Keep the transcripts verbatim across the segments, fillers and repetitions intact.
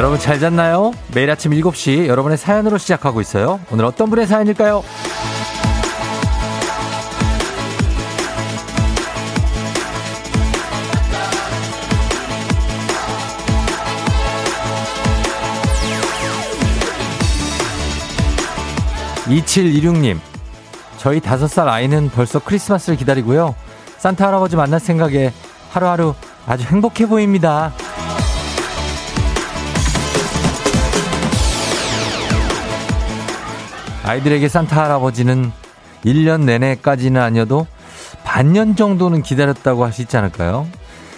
여러분 잘 잤나요? 매일 아침 일곱 시 여러분의 사연으로 시작하고 있어요. 오늘 어떤 분의 사연일까요? 이칠이육 님, 저희 다섯 살 아이는 벌써 크리스마스를 기다리고요. 산타 할아버지 만날 생각에 하루하루 아주 행복해 보입니다. 아이들에게 산타 할아버지는 일 년 내내까지는 아니어도 반년 정도는 기다렸다고 할 수 있지 않을까요?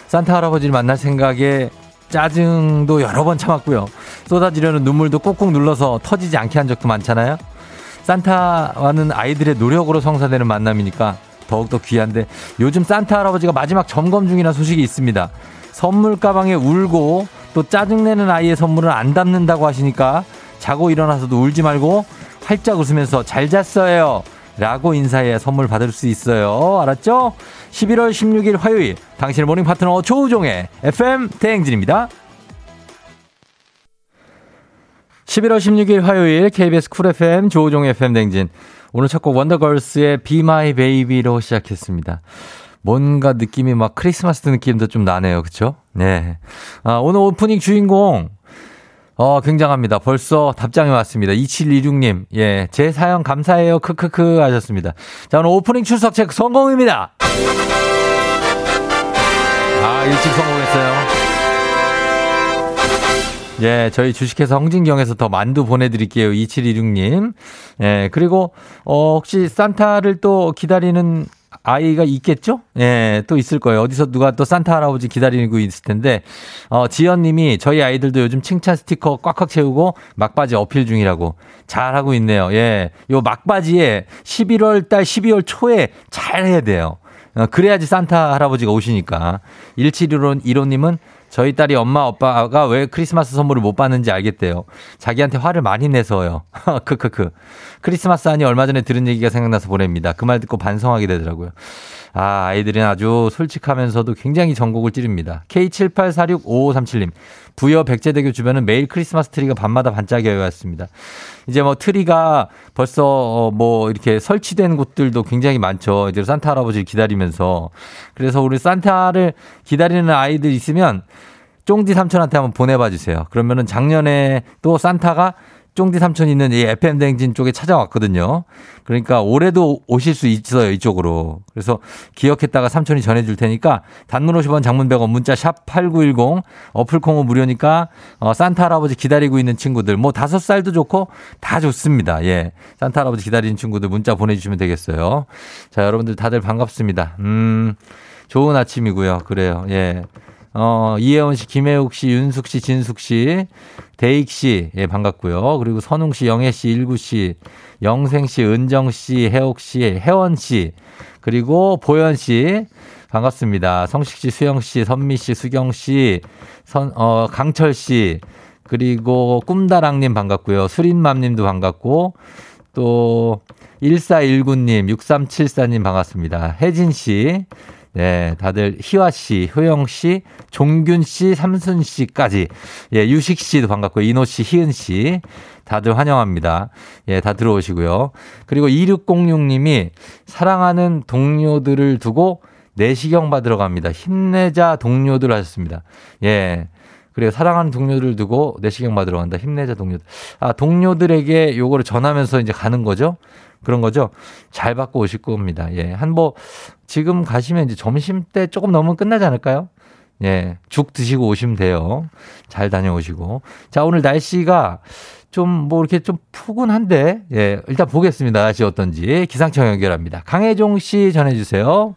산타 할아버지를 만날 생각에 짜증도 여러 번 참았고요. 쏟아지려는 눈물도 꾹꾹 눌러서 터지지 않게 한 적도 많잖아요. 산타와는 아이들의 노력으로 성사되는 만남이니까 더욱더 귀한데, 요즘 산타 할아버지가 마지막 점검 중이라는 소식이 있습니다. 선물 가방에 울고 또 짜증내는 아이의 선물을 안 담는다고 하시니까 자고 일어나서도 울지 말고 활짝 웃으면서 잘 잤어요 라고 인사해야 선물 받을 수 있어요. 알았죠? 십일월 십육일 화요일, 당신의 모닝 파트너 조우종의 에프엠 대행진입니다. 십일월 십육일 화요일 케이비에스 쿨 에프엠 조우종 에프엠 대행진. 오늘 첫 곡 원더걸스의 Be My Baby로 시작했습니다. 뭔가 느낌이 막 크리스마스 느낌도 좀 나네요. 그쵸? 네. 아, 오늘 오프닝 주인공 어, 굉장합니다. 벌써 답장이 왔습니다. 이칠이육 님, 예, 제 사연 감사해요. 크크크 하셨습니다. 자, 오늘 오프닝 출석 체크 성공입니다. 아, 일찍 성공했어요. 예, 저희 주식회사 홍진경에서 더 만두 보내드릴게요. 이칠이육 님. 예, 그리고 어, 혹시 산타를 또 기다리는 아이가 있겠죠? 예, 또 있을 거예요. 어디서 누가 또 산타 할아버지 기다리고 있을 텐데, 어, 지연 님이 저희 아이들도 요즘 칭찬 스티커 꽉꽉 채우고 막바지 어필 중이라고. 잘하고 있네요. 예, 요 막바지에 십일월 달, 십이월 초에 잘 해야 돼요. 어, 그래야지 산타 할아버지가 오시니까. 일칠일오 님은 저희 딸이 엄마, 아빠가 왜 크리스마스 선물을 못 받는지 알겠대요. 자기한테 화를 많이 내서요. 크크크. 크리스마스 하니 얼마 전에 들은 얘기가 생각나서 보냅니다. 그 말 듣고 반성하게 되더라고요. 아, 아이들은 아주 솔직하면서도 굉장히 전곡을 찌릅니다. 케이 칠팔사육 오오삼칠 님. 부여 백제대교 주변은 매일 크리스마스 트리가 밤마다 반짝여 왔습니다. 이제 뭐 트리가 벌써 뭐 이렇게 설치된 곳들도 굉장히 많죠. 이제 산타 할아버지를 기다리면서. 그래서 우리 산타를 기다리는 아이들 있으면 쫑디 삼촌한테 한번 보내봐 주세요. 그러면은 작년에 또 산타가 쫑디 삼촌 있는 이 에프엠 대행진 쪽에 찾아왔거든요. 그러니까 올해도 오실 수 있어요, 이쪽으로. 그래서 기억했다가 삼촌이 전해줄 테니까 단문 오십 원, 장문 백 원, 문자 샵 팔구일공, 어플콩은 무료니까 어, 산타 할아버지 기다리고 있는 친구들, 뭐 다섯 살도 좋고 다 좋습니다. 예, 산타 할아버지 기다리는 친구들 문자 보내주시면 되겠어요. 자, 여러분들 다들 반갑습니다. 음, 좋은 아침이고요. 그래요. 예. 어, 이혜원 씨, 김혜욱 씨, 윤숙 씨, 진숙 씨, 대익 씨, 예, 반갑고요. 그리고 선웅 씨, 영애 씨, 일구 씨, 영생 씨, 은정 씨, 혜옥 씨, 혜원 씨, 그리고 보현 씨, 반갑습니다. 성식 씨, 수영 씨, 선미 씨, 수경 씨, 선, 어, 강철 씨, 그리고 꿈다랑님 반갑고요. 수린맘님도 반갑고, 또, 일사일구 님, 육삼칠사 님 반갑습니다. 혜진 씨, 네, 다들 희화 씨, 효영 씨, 종균 씨, 삼순 씨까지, 예, 유식 씨도 반갑고, 이노 씨, 희은 씨, 다들 환영합니다. 예, 다 들어오시고요. 그리고 이육공육 님이 사랑하는 동료들을 두고 내시경 받으러 갑니다. 힘내자 동료들 하셨습니다. 예, 그리고 사랑하는 동료들을 두고 내시경 받으러 간다. 힘내자 동료들. 아, 동료들에게 요거를 전하면서 이제 가는 거죠. 그런 거죠. 잘 받고 오실 겁니다. 예. 한 뭐, 지금 가시면 이제 점심 때 조금 넘으면 끝나지 않을까요? 예. 죽 드시고 오시면 돼요. 잘 다녀오시고. 자, 오늘 날씨가 좀 뭐 이렇게 좀 푸근한데, 예. 일단 보겠습니다. 날씨 어떤지. 기상청 연결합니다. 강혜종 씨 전해주세요.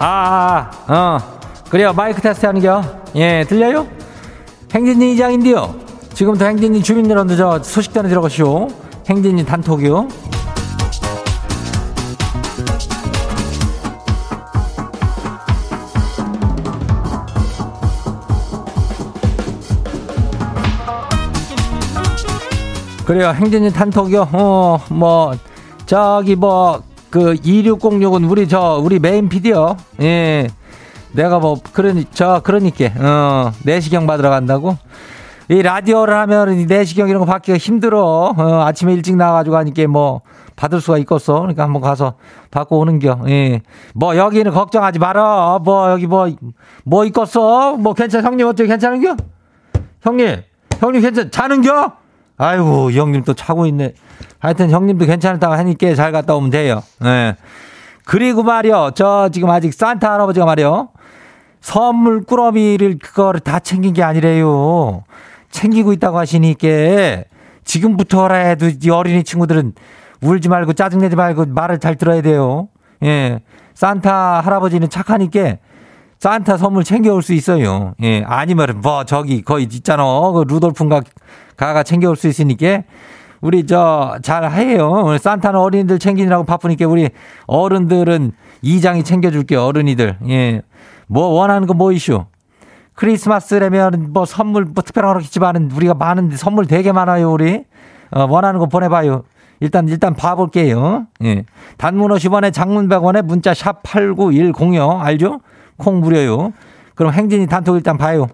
아, 어. 그래요. 마이크 테스트 하는겨. 예, 들려요? 행진님 이장인데요. 지금부터 행진님 주민들한테 저 소식 전해 들어가시오. 행진님 단톡이요. 그래요. 행진님 단톡이요. 어, 뭐, 저기 뭐, 그 이육공육은 우리 저 우리 메인 피디요. 예. 내가 뭐 그러니 저 그러니까 어, 내시경 받으러 간다고. 이 라디오를 하면 이 내시경 이런 거 받기가 힘들어. 어, 아침에 일찍 나와가지고 하니까 뭐 받을 수가 있겠어. 그러니까 한번 가서 받고 오는겨. 예. 뭐 여기는 걱정하지 마라. 뭐 여기 뭐뭐 뭐 있겠어. 뭐 괜찮. 형님 어째 괜찮은겨? 형님, 형님 괜찮. 자는겨? 아이고 형님 또 자고 있네. 하여튼 형님도 괜찮다고 하니까 잘 갔다 오면 돼요. 예. 그리고 말이요. 저 지금 아직 산타 할아버지가 말이요. 선물 꾸러미를 그거를 다 챙긴 게 아니래요. 챙기고 있다고 하시니까 지금부터라 해도 이 어린이 친구들은 울지 말고 짜증내지 말고 말을 잘 들어야 돼요. 예. 산타 할아버지는 착하니까 산타 선물 챙겨올 수 있어요. 예. 아니면 뭐 저기 거의 있잖아. 그 루돌프인가 가가 챙겨올 수 있으니까 우리 저 잘해요. 오늘 산타는 어린이들 챙기느라고 바쁘니까 우리 어른들은 이장이 챙겨줄게요. 어른이들. 예. 뭐 원하는 거 뭐 이슈. 크리스마스라면 뭐 선물 뭐 특별한 거겠지만 우리가 많은데 선물 되게 많아요 우리. 어, 원하는 거 보내봐요. 일단 일단 봐볼게요. 예. 단문 오십 원에 장문 백 원에 문자 샵 팔구일공영 알죠? 콩 무료요. 그럼 행진이 단톡 일단 봐요.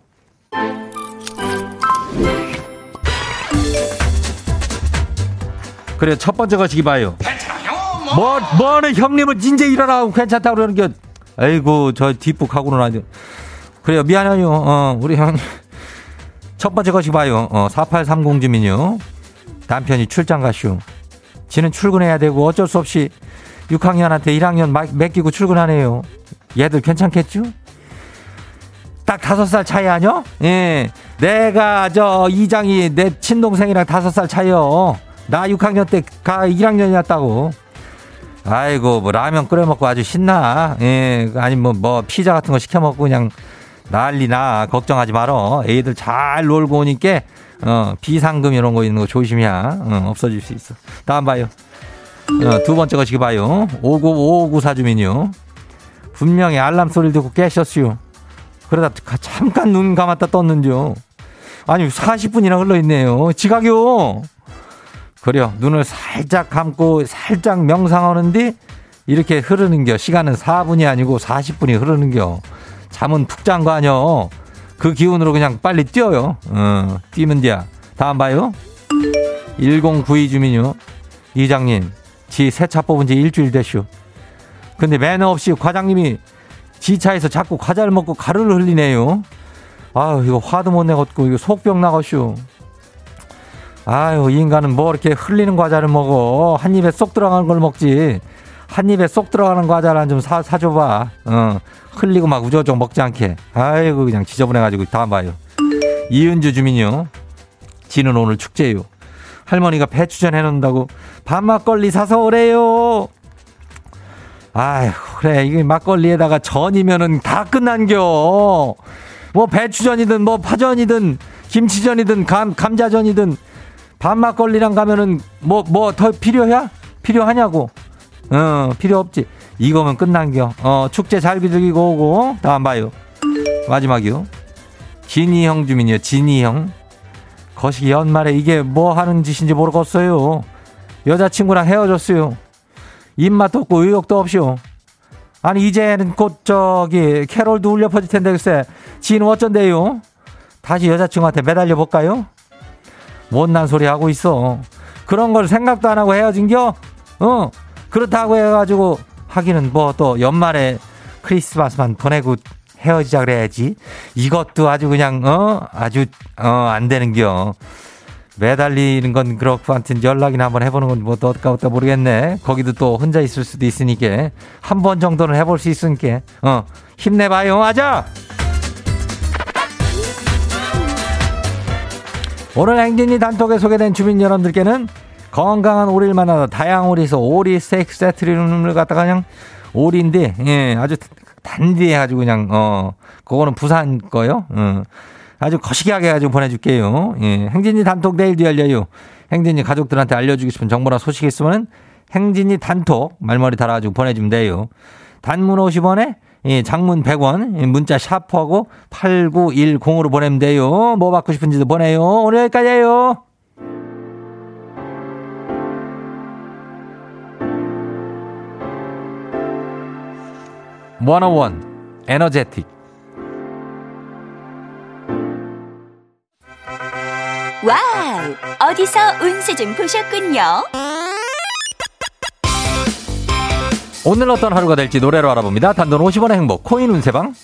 그래 첫 번째 거시기 봐요. 괜찮아요. 뭐 뭐는 형님은 이제 일어나고 괜찮다고 그러는 게 아이고 저 뒷북하고는 아주 그래요 미안해요. 어, 우리 형 첫 번째 거시기 봐요. 어, 사팔삼공 주민요. 남편이 출장 가시오. 지는 출근해야 되고 어쩔 수 없이 육 학년한테 일 학년 맡기고 출근하네요. 얘들 괜찮겠죠? 딱 다섯 살 차이 아뇨? 예. 내가 저 이장이 내 친동생이랑 다섯 살 차이요. 나 육 학년 때 가 일 학년이었다고. 아이고 뭐 라면 끓여 먹고 아주 신나. 예. 아니면 뭐, 뭐 피자 같은 거 시켜 먹고 그냥 난리나. 걱정하지 말어. 애들 잘 놀고 오니까 어, 비상금 이런 거 있는 거 조심이야. 어, 없어질 수 있어. 다음 봐요. 어, 두 번째 거시기 봐요. 오구오오구사 주민요. 분명히 알람 소리를 듣고 깨셨슈. 그러다 잠깐 눈 감았다 떴는지요. 아니 사십 분이나 흘러있네요. 지각이요. 그래요. 눈을 살짝 감고 살짝 명상하는 뒤 이렇게 흐르는겨. 시간은 사 분이 아니고 사십 분이 흐르는겨. 잠은 푹 잔 거 아뇨. 그 기운으로 그냥 빨리 뛰어요. 어, 뛰면 돼야. 다음 봐요. 일공구이 주민요. 이장님, 지 새 차 뽑은 지 일주일 됐슈. 근데 매너 없이 과장님이 지 차에서 자꾸 과자를 먹고 가루를 흘리네요. 아유, 이거 화도 못 내겠고, 이거 속병 나겠슈. 아유, 이 인간은 뭐 이렇게 흘리는 과자를 먹어. 한 입에 쏙 들어가는 걸 먹지. 한 입에 쏙 들어가는 과자를 좀 사, 사줘봐. 어, 흘리고 막 우저우저 먹지 않게. 아이고, 그냥 지저분해가지고. 다음 봐요. 이은주 주민이요. 지는 오늘 축제요. 할머니가 배추전 해놓는다고 밥 막걸리 사서 오래요. 아이고, 그래. 이게 막걸리에다가 전이면은 다 끝난겨. 뭐 배추전이든 뭐 파전이든 김치전이든 감, 감자전이든 밥 막걸리랑 가면은 뭐, 뭐 더 필요해? 필요하냐고. 어, 필요 없지. 이거면 끝난겨. 어, 축제 잘 즐기고 오고. 다음 봐요. 마지막이요. 진이형 주민이요. 진이형. 거시기 연말에 이게 뭐 하는 짓인지 모르겠어요. 여자친구랑 헤어졌어요. 입맛도 없고 의욕도 없이요. 아니 이제는 곧 저기 캐롤도 울려 퍼질 텐데 글쎄 지는 어쩐대요. 다시 여자친구한테 매달려 볼까요? 못난 소리 하고 있어. 그런 걸 생각도 안 하고 헤어진겨? 어. 그렇다고 해가지고 하기는 뭐 또 연말에 크리스마스만 보내고 헤어지자 그래야지. 이것도 아주 그냥 어 아주 어 안 되는겨. 매달리는 건 그렇고 아무튼 연락이나 한번 해보는 건 뭐 어떨까 어떨까 모르겠네. 거기도 또 혼자 있을 수도 있으니까 한 번 정도는 해볼 수 있으니까 어 힘내봐요. 맞아. 오늘 행진이 단톡에 소개된 주민 여러분들께는 건강한 오리를 만나서 다양한 오리에서 오리 스테이크 세트를 갖다가 그냥 오리인데 예 아주 단디해가지고 그냥 어 그거는 부산 거요. 어. 아주 거시기하게 가지고 보내줄게요. 예. 행진이 단톡 내일도 열려요. 행진이 가족들한테 알려주고 싶은 정보나 소식이 있으면은 행진이 단톡 말머리 달아가지고 보내주면 돼요. 단문 오십 원에 예, 장문 백 원, 예, 문자 샤프하고 팔구일공으로 보내면 돼요. 뭐 받고 싶은지도 보내요. 오늘 여기까지예요. 백일 에너제틱. 와우! 어디서 운세 좀 보셨군요. 오늘 어떤 하루가 될지 노래로 알아봅니다. 단돈 오십 원의 행복 코인 운세방.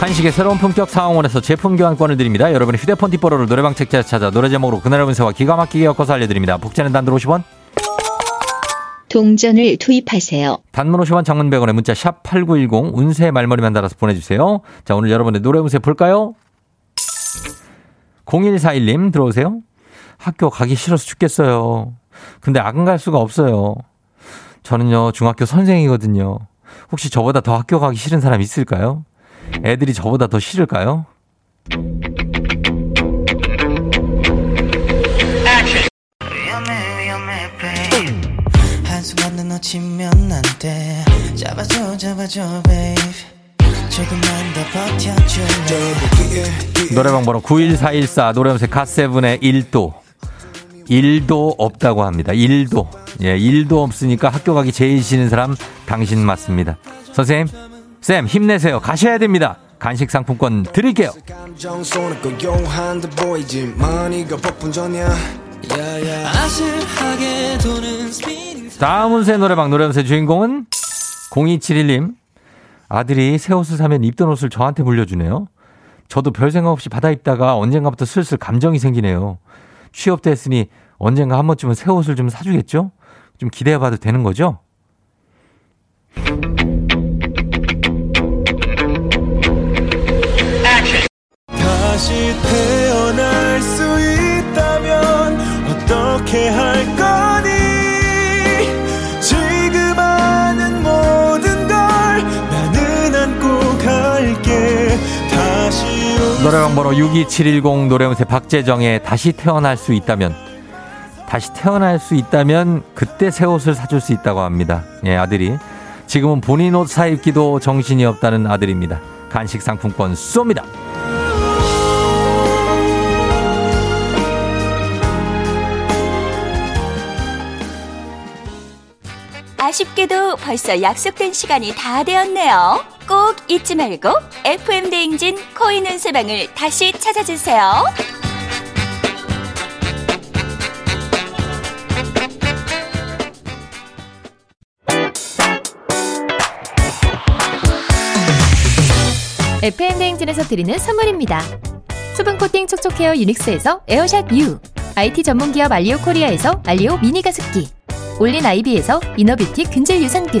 한식의 새로운 품격 상황원에서 제품 교환권을 드립니다. 여러분의 휴대폰 뒷번호를 노래방 책자에서 찾아 노래 제목으로 그날의 운세와 기가 막히게 엮어서 알려드립니다. 복제는 단돈 오십 원. 동전을 투입하세요. 단문 오십 원, 장문 백 원에 문자 샵 팔구일공, 운세 말머리만 달아서 보내주세요. 자, 오늘 여러분의 노래 운세 볼까요? 공일사일 님 들어오세요. 학교 가기 싫어서 죽겠어요. 근데 안 갈 수가 없어요. 저는요 중학교 선생이거든요. 혹시 저보다 더 학교 가기 싫은 사람 있을까요? 애들이 저보다 더 싫을까요? 노래방 번호 구일사일사 노래음색 갓세븐의 일도. 일도 없다고 합니다. 일도. 예, 일도 없으니까 학교 가기 제일 싫은 사람 당신 맞습니다. 선생님, 쌤 힘내세요. 가셔야 됩니다. 간식 상품권 드릴게요. 다음 운세 노래방 노래운세 주인공은 공이칠일 님. 아들이 새 옷을 사면 입던 옷을 저한테 물려주네요. 저도 별 생각 없이 받아 입다가 언젠가부터 슬슬 감정이 생기네요. 취업도 했으니 언젠가 한 번쯤은 새 옷을 좀 사주겠죠? 좀 기대해봐도 되는 거죠? 다시 태어날 수 있다면 어떻게 할 거니? 지금 아는 모든 걸 나는 안고 갈게. 다시 노래방 번호 육이칠일공 노래운세 박재정의 다시 태어날 수 있다면. 다시 태어날 수 있다면 그때 새 옷을 사줄 수 있다고 합니다. 예, 아들이 지금은 본인 옷 사입기도 정신이 없다는 아들입니다. 간식 상품권 쏩니다. 아쉽게도 벌써 약속된 시간이 다 되었네요. 꼭 잊지 말고 에프엠 대행진 코인 운세방을 다시 찾아주세요. 에프엠 대행진에서 드리는 선물입니다. 수분 코팅 촉촉헤어 유닉스에서 에어샷 U, 아이티 전문 기업 알리오 코리아에서 알리오 미니 가습기, 올린 아이비에서 이너제틱 균질 유산균,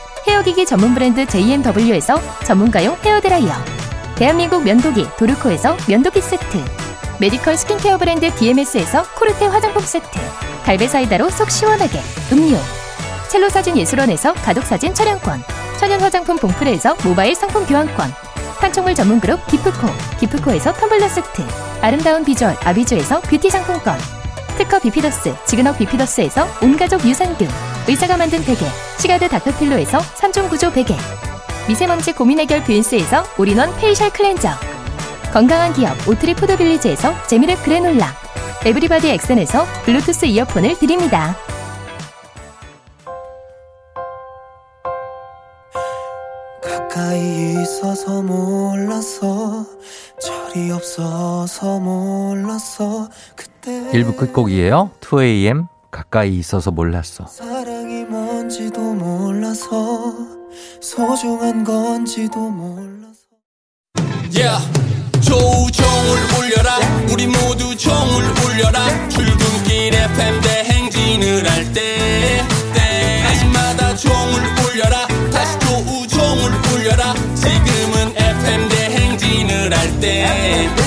헤어기기 전문 브랜드 제이엠더블유에서 전문가용 헤어드라이어, 대한민국 면도기 도르코에서 면도기 세트, 메디컬 스킨케어 브랜드 디엠에스에서 코르테 화장품 세트, 갈베사이다로 속 시원하게 음료, 첼로사진예술원에서 가족사진 촬영권, 천연화장품 봉프레에서 모바일 상품 교환권, 판촉물 전문그룹 기프코, 기프코에서 텀블러 세트, 아름다운 비주얼 아비주에서 뷰티 상품권, 특허 비피더스, 지그넉 비피더스에서 온가족 유산균, 의사가 만든 베개, 시가드 닥터필로에서 삼 종 구조 베개, 미세먼지 고민 해결 뷰인스에서 올인원 페이셜 클렌저, 건강한 기업 오트리 푸드빌리지에서 재미랩 그래놀라, 에브리바디 엑센에서 블루투스 이어폰을 드립니다. 가까이 있어서 몰랐어, 절이 없어서 몰랐어. 일부 끝곡이에요. 투에이엠 가까이 있어서 몰랐어. 사랑이 뭔지도 몰라서 소중한 건지도 몰라서 yeah. 조우종을 울려라 yeah. 우리 모두 종을 울려라 yeah. 출근길 에프엠 대행진을 할 때 때마다 종을 울려라 다시 조우종을 울려라 지금은 에프엠 대행진을 할 때 yeah.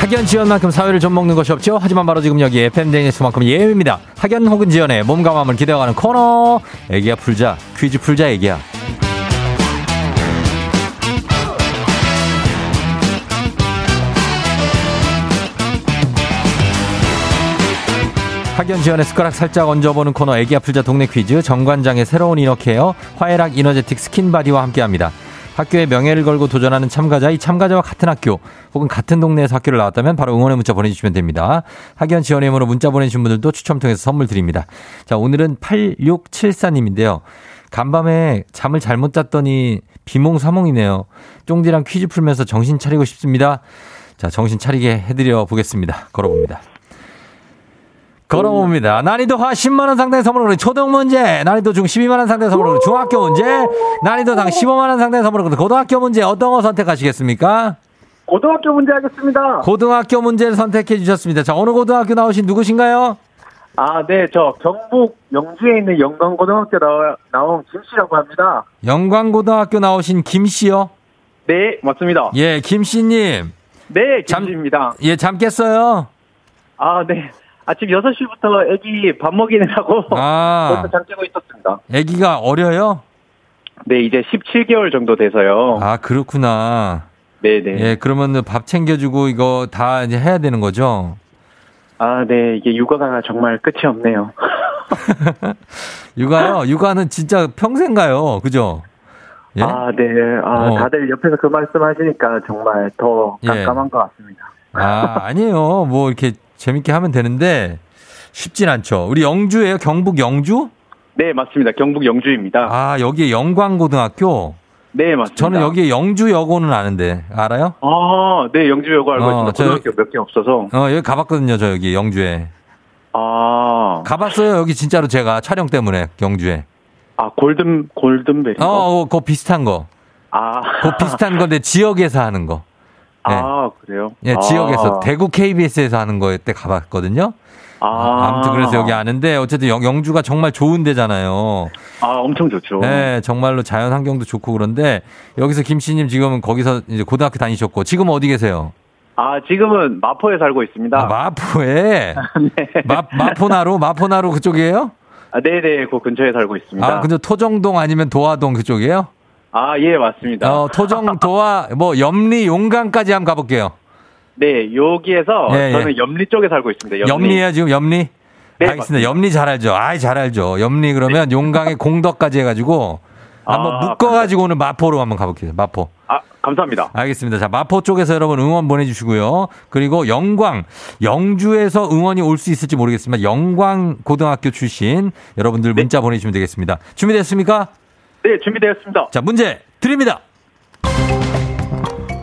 학연 지연만큼 사회를 좀먹는 것이 없죠. 하지만 바로 지금 여기 에프엠 대행진에서만큼 예외입니다. 학연 혹은 지연의 몸과 마음을 기대어가는 코너. 애기야 풀자. 퀴즈 풀자 애기야. 학연 지연의 숟가락 살짝 얹어보는 코너. 애기야 풀자 동네 퀴즈. 정관장의 새로운 이너케어. 화해락 이너제틱 스킨바디와 함께합니다. 학교에 명예를 걸고 도전하는 참가자, 이 참가자와 같은 학교 혹은 같은 동네에서 학교를 나왔다면 바로 응원의 문자 보내주시면 됩니다. 학연 지원의 힘으로 문자 보내주신 분들도 추첨 통해서 선물 드립니다. 자, 오늘은 팔육칠사님인데요. 간밤에 잠을 잘못 잤더니 비몽사몽이네요. 쫑디랑 퀴즈 풀면서 정신 차리고 싶습니다. 자, 정신 차리게 해드려 보겠습니다. 걸어봅니다. 걸어봅니다. 난이도 하 십만 원 상당의 선물로 초등 문제, 난이도 중 십이만 원 상당의 선물로 중학교 문제, 난이도 상 십오만 원 상당의 선물로 고등학교 문제, 어떤 거 선택하시겠습니까? 고등학교 문제 하겠습니다. 고등학교 문제를 선택해 주셨습니다. 자, 어느 고등학교 나오신 누구신가요? 아, 네, 저 경북 영주에 있는 영광고등학교 나와, 나온 김씨라고 합니다. 영광고등학교 나오신 김씨요? 네, 맞습니다. 예, 김씨님. 네, 김씨입니다. 예, 잠 깼어요? 아, 네. 아침 여섯 시부터 애기 밥 먹이느라고 아, 벌써 잠 깨고 있었습니다. 애기가 어려요? 네, 이제 십칠 개월 정도 돼서요. 아, 그렇구나. 네네. 예, 그러면 밥 챙겨주고 이거 다 이제 해야 되는 거죠? 아, 네. 이게 육아가 정말 끝이 없네요. 육아요? 육아는 진짜 평생 가요. 그죠? 예? 아, 네. 아, 어. 다들 옆에서 그 말씀 하시니까 정말 더 깜깜한 예. 것 같습니다. 아, 아니에요. 뭐 이렇게 재밌게 하면 되는데 쉽진 않죠. 우리 영주예요? 경북 영주? 네, 맞습니다. 경북 영주입니다. 아, 여기에 영광고등학교? 네, 맞습니다. 저는 여기에 영주여고는 아는데 알아요? 아, 네, 영주여고 알고 있습니다. 어, 고등학교 몇 개 없어서. 어, 여기 가봤거든요. 저 여기 영주에. 아, 가봤어요. 여기 진짜로 제가 촬영 때문에 영주에. 아, 골든 골든벨. 어, 어, 그거 비슷한 거. 아, 그거 비슷한 건데 지역에서 하는 거. 네. 아, 그래요? 예, 아. 지역에서 대구 케이비에스에서 하는 거 때 가봤거든요. 아, 아무튼 그래서 여기 아는데 어쨌든 영, 영주가 정말 좋은 데잖아요. 아, 엄청 좋죠. 네, 정말로 자연 환경도 좋고 그런데 여기서 김씨님 지금은 거기서 이제 고등학교 다니셨고 지금 어디 계세요? 아, 지금은 마포에 살고 있습니다. 아, 마포에? 네. 마, 마포나루? 마포나루 그쪽이에요? 아, 네네, 그 근처에 살고 있습니다. 아, 근데 토정동 아니면 도화동 그쪽이에요? 아, 예, 맞습니다. 어, 토정도와 뭐 염리, 용강까지 한번 가볼게요. 네, 여기에서 예, 예. 저는 염리 쪽에 살고 있습니다. 염리. 염리예요, 지금 염리? 네, 알겠습니다. 맞습니다. 염리 잘 알죠. 아이, 잘 알죠. 염리 그러면 네. 용강에 공덕까지 해가지고 한번 아, 묶어가지고 오늘 마포로 한번 가볼게요. 마포. 아, 감사합니다. 알겠습니다. 자, 마포 쪽에서 여러분 응원 보내주시고요. 그리고 영광, 영주에서 응원이 올 수 있을지 모르겠지만 영광 고등학교 출신 여러분들 문자 네. 보내주시면 되겠습니다. 준비됐습니까? 네, 준비되었습니다. 자, 문제 드립니다.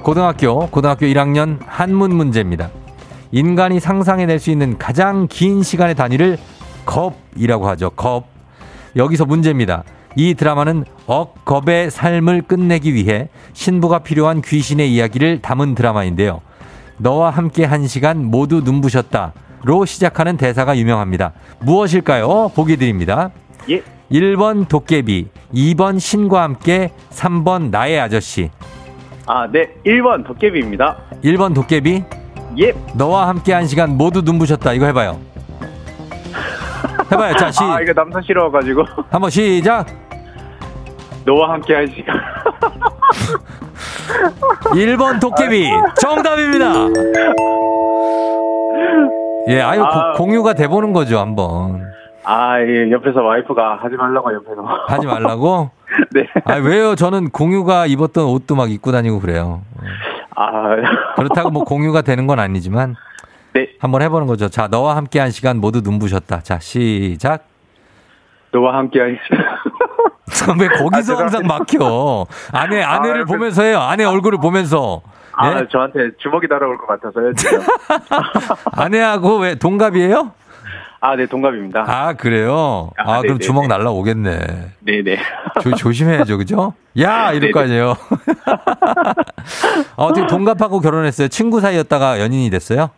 고등학교, 고등학교 일 학년 한문 문제입니다. 인간이 상상해낼 수 있는 가장 긴 시간의 단위를 겁이라고 하죠. 겁. 여기서 문제입니다. 이 드라마는 억겁의 삶을 끝내기 위해 신부가 필요한 귀신의 이야기를 담은 드라마인데요. 너와 함께 한 시간 모두 눈부셨다로 시작하는 대사가 유명합니다. 무엇일까요? 보기 드립니다. 예. 일 번 도깨비, 이 번 신과 함께, 삼 번 나의 아저씨. 아, 네. 일 번 도깨비입니다. 일 번 도깨비? 예. 너와 함께 한 시간 모두 눈부셨다. 이거 해봐요. 해봐요. 자, 시. 아, 이거 남산 싫어가지고. 한번 시작. 너와 함께 한 시간. 일 번 도깨비 정답입니다. 예, 아유, 아, 고, 공유가 돼보는 거죠, 한번. 아, 예, 옆에서 와이프가 하지 말라고, 옆에서. 하지 말라고? 네. 아, 왜요? 저는 공유가 입었던 옷도 막 입고 다니고 그래요. 아. 그렇다고 뭐 공유가 되는 건 아니지만. 네. 한번 해보는 거죠. 자, 너와 함께한 시간 모두 눈부셨다. 자, 시작. 너와 함께한 시간. 왜 거기서 아, 항상 막혀? 아내, 아내를 아, 보면서 해요. 아내 얼굴을 보면서. 네? 아, 저한테 주먹이 날아올 것 같아서요, 지금. 아내하고 왜 동갑이에요? 아, 네, 동갑입니다. 아, 그래요? 아, 아 그럼 주먹 날라오겠네. 네네. 조, 조심해야죠, 그죠? 야, 이럴 네네. 거 아니에요? 아, 어떻게 동갑하고 결혼했어요? 친구 사이였다가 연인이 됐어요?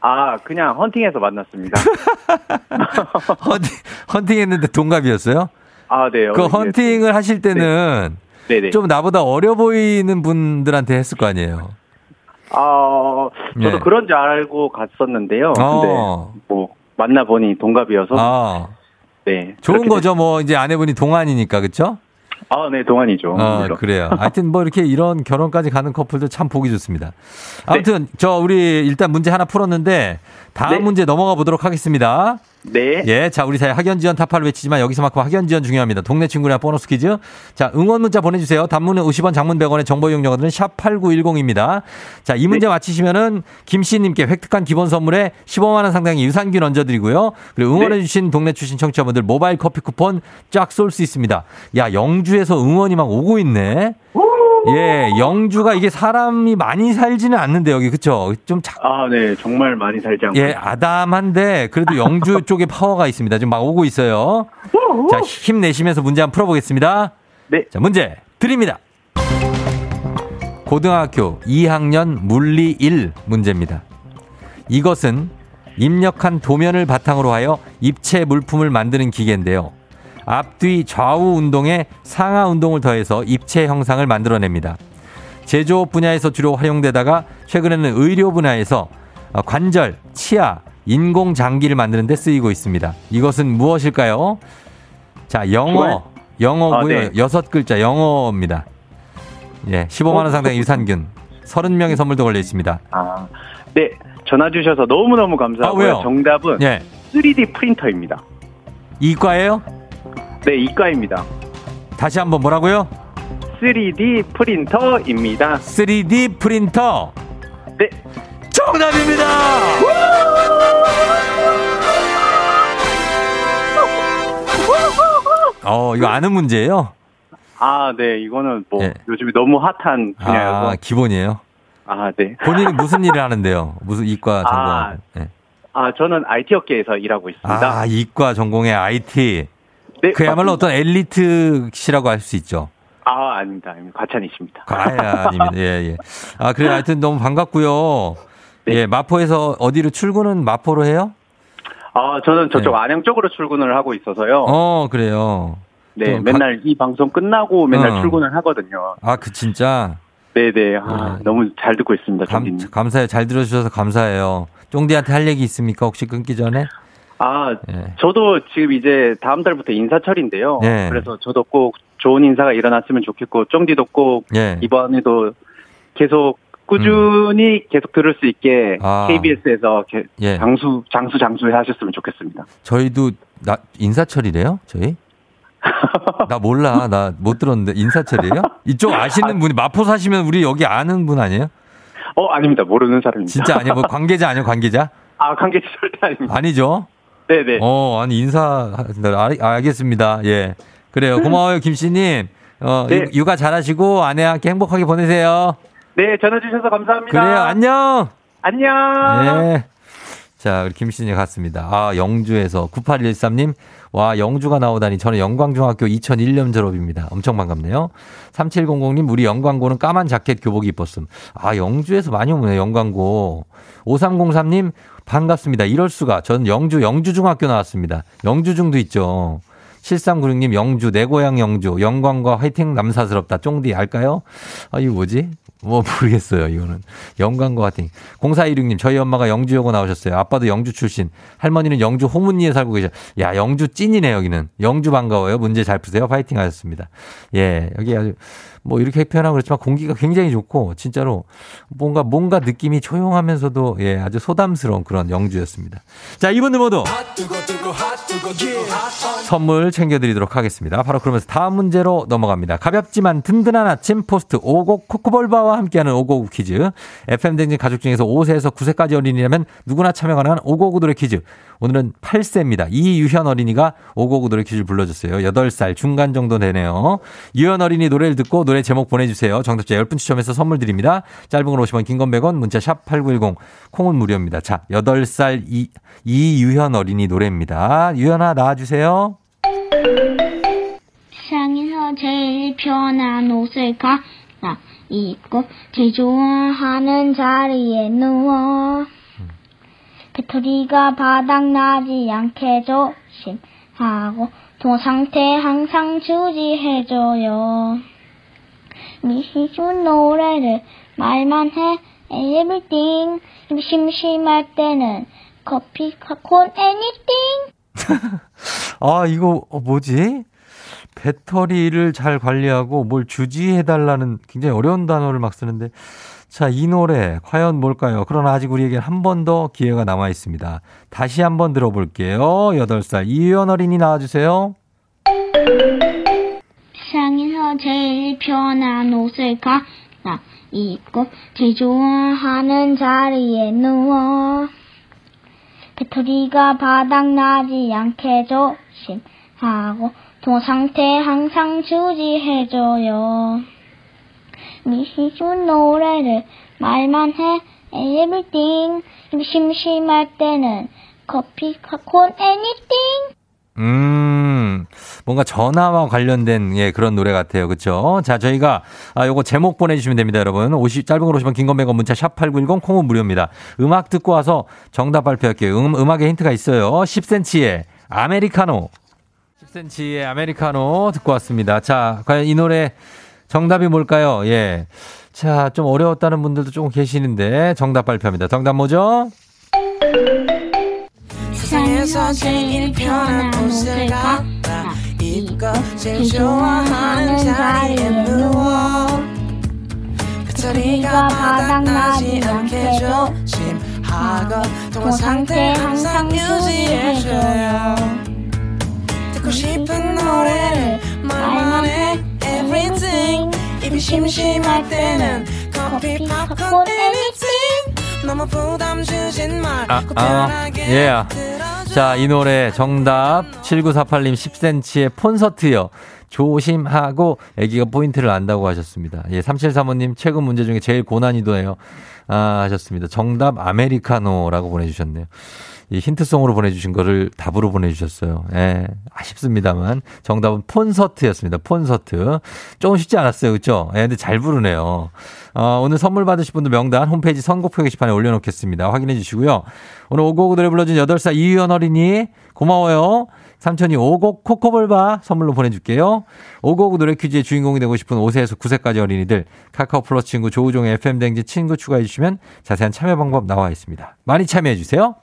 아, 그냥 헌팅해서 만났습니다. 헌팅, 헌팅했는데 동갑이었어요? 아, 네. 그 헌팅을 네. 하실 때는 네네. 좀 나보다 어려 보이는 분들한테 했을 거 아니에요? 아, 저도 예. 그런 줄 알고 갔었는데요. 어. 근데 뭐 만나 보니 동갑이어서. 아. 네. 좋은 거죠. 됐... 뭐 이제 아내분이 동안이니까 그렇죠? 아, 네, 동안이죠. 아, 그래요. 하여튼 뭐 이렇게 이런 결혼까지 가는 커플들 참 보기 좋습니다. 아무튼 네. 저 우리 일단 문제 하나 풀었는데 다음 네. 문제 넘어가 보도록 하겠습니다. 네. 예, 자, 우리 사회 학연지연 타파를 외치지만 여기서만큼 학연지연 중요합니다. 동네 친구나 보너스 퀴즈. 자, 응원 문자 보내주세요. 단문은 오십 원, 장문 백 원의 정보 이용료들은 샵 팔구일공입니다. 자, 이 문제 네. 맞히시면은 김씨님께 획득한 기본 선물에 십오만 원 상당의 유산균 얹어드리고요. 그리고 응원해주신 네. 동네 출신 청취자분들 모바일 커피 쿠폰 쫙 쏠 수 있습니다. 야, 영주에서 응원이 막 오고 있네. 예, 영주가 이게 사람이 많이 살지는 않는데 여기 그쵸? 좀 작... 아, 네, 정말 많이 살지 않고. 예, 아담한데 그래도 영주 쪽에 파워가 있습니다. 지금 막 오고 있어요. 자, 힘내시면서 문제 한번 풀어보겠습니다. 네. 자, 문제 드립니다. 고등학교 이 학년 물리 일 문제입니다. 이것은 입력한 도면을 바탕으로 하여 입체 물품을 만드는 기계인데요. 앞뒤 좌우 운동에 상하 운동을 더해서 입체 형상을 만들어냅니다. 제조업 분야에서 주로 활용되다가 최근에는 의료 분야에서 관절, 치아, 인공장기를 만드는 데 쓰이고 있습니다. 이것은 무엇일까요? 자, 영어, 영어고요. 아, 네. 여섯 글자 영어입니다. 예, 십오만 원 상당의 유산균, 서른 명의 선물도 걸려 있습니다. 아, 네, 전화 주셔서 너무너무 감사하고요. 아, 정답은 예. 쓰리디 프린터입니다. 이과예요? 네, 이과입니다. 다시 한번 뭐라고요? 쓰리디 프린터입니다. 쓰리디 프린터. 네. 정답입니다. 어, 이거 아는 문제예요? 아, 네. 이거는 뭐 네. 요즘에 너무 핫한 분야여서. 아, 기본이에요? 아, 네. 본인이 무슨 일을 하는데요? 무슨 이과 전공하는? 아, 네. 아, 저는 아이티 업계에서 일하고 있습니다. 아, 이과 전공의 아이티. 네, 그야말로 맞습니다. 어떤 엘리트시라고 할 수 있죠. 아, 아닙니다. 아닙니다. 과찬이십니다. 아, 아닙니다. 예, 예. 아, 그래, 하여튼 너무 반갑고요. 네. 예, 마포에서 어디로 출근은 마포로 해요? 아, 저는 저쪽 네. 안양 쪽으로 출근을 하고 있어서요. 어, 그래요. 네, 맨날 가... 이 방송 끝나고 맨날 어. 출근을 하거든요. 아, 그 진짜? 네네. 아, 네. 너무 잘 듣고 있습니다. 감, 감사해요. 잘 들어주셔서 감사해요. 쫑디한테 할 얘기 있습니까? 혹시 끊기 전에? 아, 예. 저도 지금 이제 다음 달부터 인사철인데요. 예. 그래서 저도 꼭 좋은 인사가 일어났으면 좋겠고, 쫑디도 꼭 예. 이번에도 계속 꾸준히 음. 계속 들을 수 있게 아. 케이비에스에서 게, 예. 장수, 장수, 장수 하셨으면 좋겠습니다. 저희도 나, 인사철이래요? 저희? 나 몰라. 나 못 들었는데 인사철이에요? 이쪽 아시는 아. 분이 마포 사시면 우리 여기 아는 분 아니에요? 어, 아닙니다. 모르는 사람입니다. 진짜 아니에요. 뭐 관계자 아니에요, 관계자? 아, 관계자 절대 아닙니다. 아니죠? 네네. 어, 아니, 인사, 아, 알겠습니다. 예. 그래요. 고마워요, 김씨님. 어, 네. 육아 잘하시고, 아내와 함께 행복하게 보내세요. 네, 전화주셔서 감사합니다. 그래요, 안녕! 안녕! 예. 자, 우리 김씨님 갔습니다. 아, 영주에서. 구팔일삼 님. 와, 영주가 나오다니. 저는 영광중학교 이천일 년 졸업입니다. 엄청 반갑네요. 삼칠공공 님. 우리 영광고는 까만 자켓 교복이 입었음. 아, 영주에서 많이 오네요, 영광고. 오삼공삼 님. 반갑습니다. 이럴 수가. 저는 영주, 영주중학교 나왔습니다. 영주중도 있죠. 칠삼구육 님, 영주, 내 고향 영주, 영광과 화이팅 남사스럽다. 쫑디 알까요? 아, 이거 뭐지? 뭐 모르겠어요, 이거는. 영광과 화이팅. 공사일육 님, 저희 엄마가 영주여고 나오셨어요. 아빠도 영주 출신. 할머니는 영주 호문리에 살고 계셔. 야, 영주 찐이네, 여기는. 영주 반가워요. 문제 잘 푸세요. 화이팅 하셨습니다. 예, 여기 아주 뭐 이렇게 표현하면 그렇지만 공기가 굉장히 좋고 진짜로 뭔가 뭔가 느낌이 조용하면서도 예 아주 소담스러운 그런 영주였습니다. 자, 이분들 모두 선물 챙겨드리도록 하겠습니다. 바로 그러면서 다음 문제로 넘어갑니다. 가볍지만 든든한 아침 포스트 오곡 코코볼바와 함께하는 오곡 퀴즈. 에프엠 대행진 가족 중에서 다섯 세에서 아홉 세까지 어린이라면 누구나 참여 가능한 오곡우돌의 퀴즈. 오늘은 여덟 세입니다. 이유현 어린이가 오곡우돌의 퀴즈를 불러줬어요. 여덟 살 중간 정도 되네요. 유현 어린이 노래를 듣고 노래 제목 보내주세요. 정답자 열 분 추첨해서 선물 드립니다. 짧은 건 오십 원, 긴 건 백 원, 문자 샵 팔구일공, 콩은 무료입니다. 자, 여덟 살 이, 이유현 어린이 노래입니다. 유현아 나와주세요. 세상에서 제일 편한 옷을 갈아 입고 제일 좋아하는 자리에 누워 배터리가 바닥나지 않게 조심하고 도 상태 항상 주지해줘요. 미술 노래를 말만 해 everything. 심심할 때는 커피, 팝콘, anything. 아 이거 뭐지? 배터리를 잘 관리하고 뭘 주지해달라는 굉장히 어려운 단어를 막 쓰는데 자, 이 노래 과연 뭘까요? 그러나 아직 우리에겐 한 번 더 기회가 남아 있습니다. 다시 한번 들어볼게요. 여덟 살 이유연 어린이 나와주세요. 세상에서 제일 편한 옷을 갈아 입고 제일 좋아하는 자리에 누워 배터리가 바닥나지 않게 조심하고 도 상태 항상 주지해줘요. 미술 노래를 말만 해 everything. 심심할 때는 커피, 팝콘, anything. 음, 뭔가 전화와 관련된 예, 그런 노래 같아요. 그렇죠? 자, 저희가 아, 요거 제목 보내주시면 됩니다, 여러분. 오십, 짧은 걸 오시면 긴 건 백 원 문자 샵팔구일공 콩은 무료입니다. 음악 듣고 와서 정답 발표할게요. 음, 음악에 힌트가 있어요. 십 센티미터의 아메리카노. 십 센티미터의 아메리카노 듣고 왔습니다. 자, 과연 이 노래 정답이 뭘까요? 예. 자, 좀 어려웠다는 분들도 조금 계시는데 정답 발표합니다. 정답 뭐죠? 세상에서 제일 편한 옷을 갖다 입고 제일 좋아하는 자리에 누워 배터리가 바닥나지 않게 조심하고 동화 상태 항상 유지해줘요. 듣고 싶은 노래를 말만 해 everything. 입이 심심할 때는 커피, 팝콘, anything. 너무 부담 주진 말고 편하게 들어줘. 자, 이 노래 정답 칠구사팔 님 십 센티미터의 콘서트요. 조심하고 애기가 포인트를 안다고 하셨습니다. 예, 삼칠삼오 님 최근 문제 중에 제일 고난이도예요. 아, 하셨습니다. 정답 아메리카노라고 보내주셨네요. 이 힌트송으로 보내주신 거를 답으로 보내주셨어요. 예, 아쉽습니다만 정답은 콘서트였습니다. 콘서트 조금 쉽지 않았어요, 그렇죠? 예, 근데 잘 부르네요. 어, 오늘 선물 받으실 분들 명단 홈페이지 선곡표 게시판에 올려놓겠습니다. 확인해 주시고요. 오늘 오곡 노래 불러준 여덟 살 이유연 어린이 고마워요. 삼촌이 오곡 코코볼바 선물로 보내줄게요. 오곡 노래 퀴즈의 주인공이 되고 싶은 다섯 세에서 아홉 세까지 어린이들 카카오 플러스 친구 조우종의 에프엠 대행진 친구 추가해 주시면 자세한 참여 방법 나와 있습니다. 많이 참여해 주세요.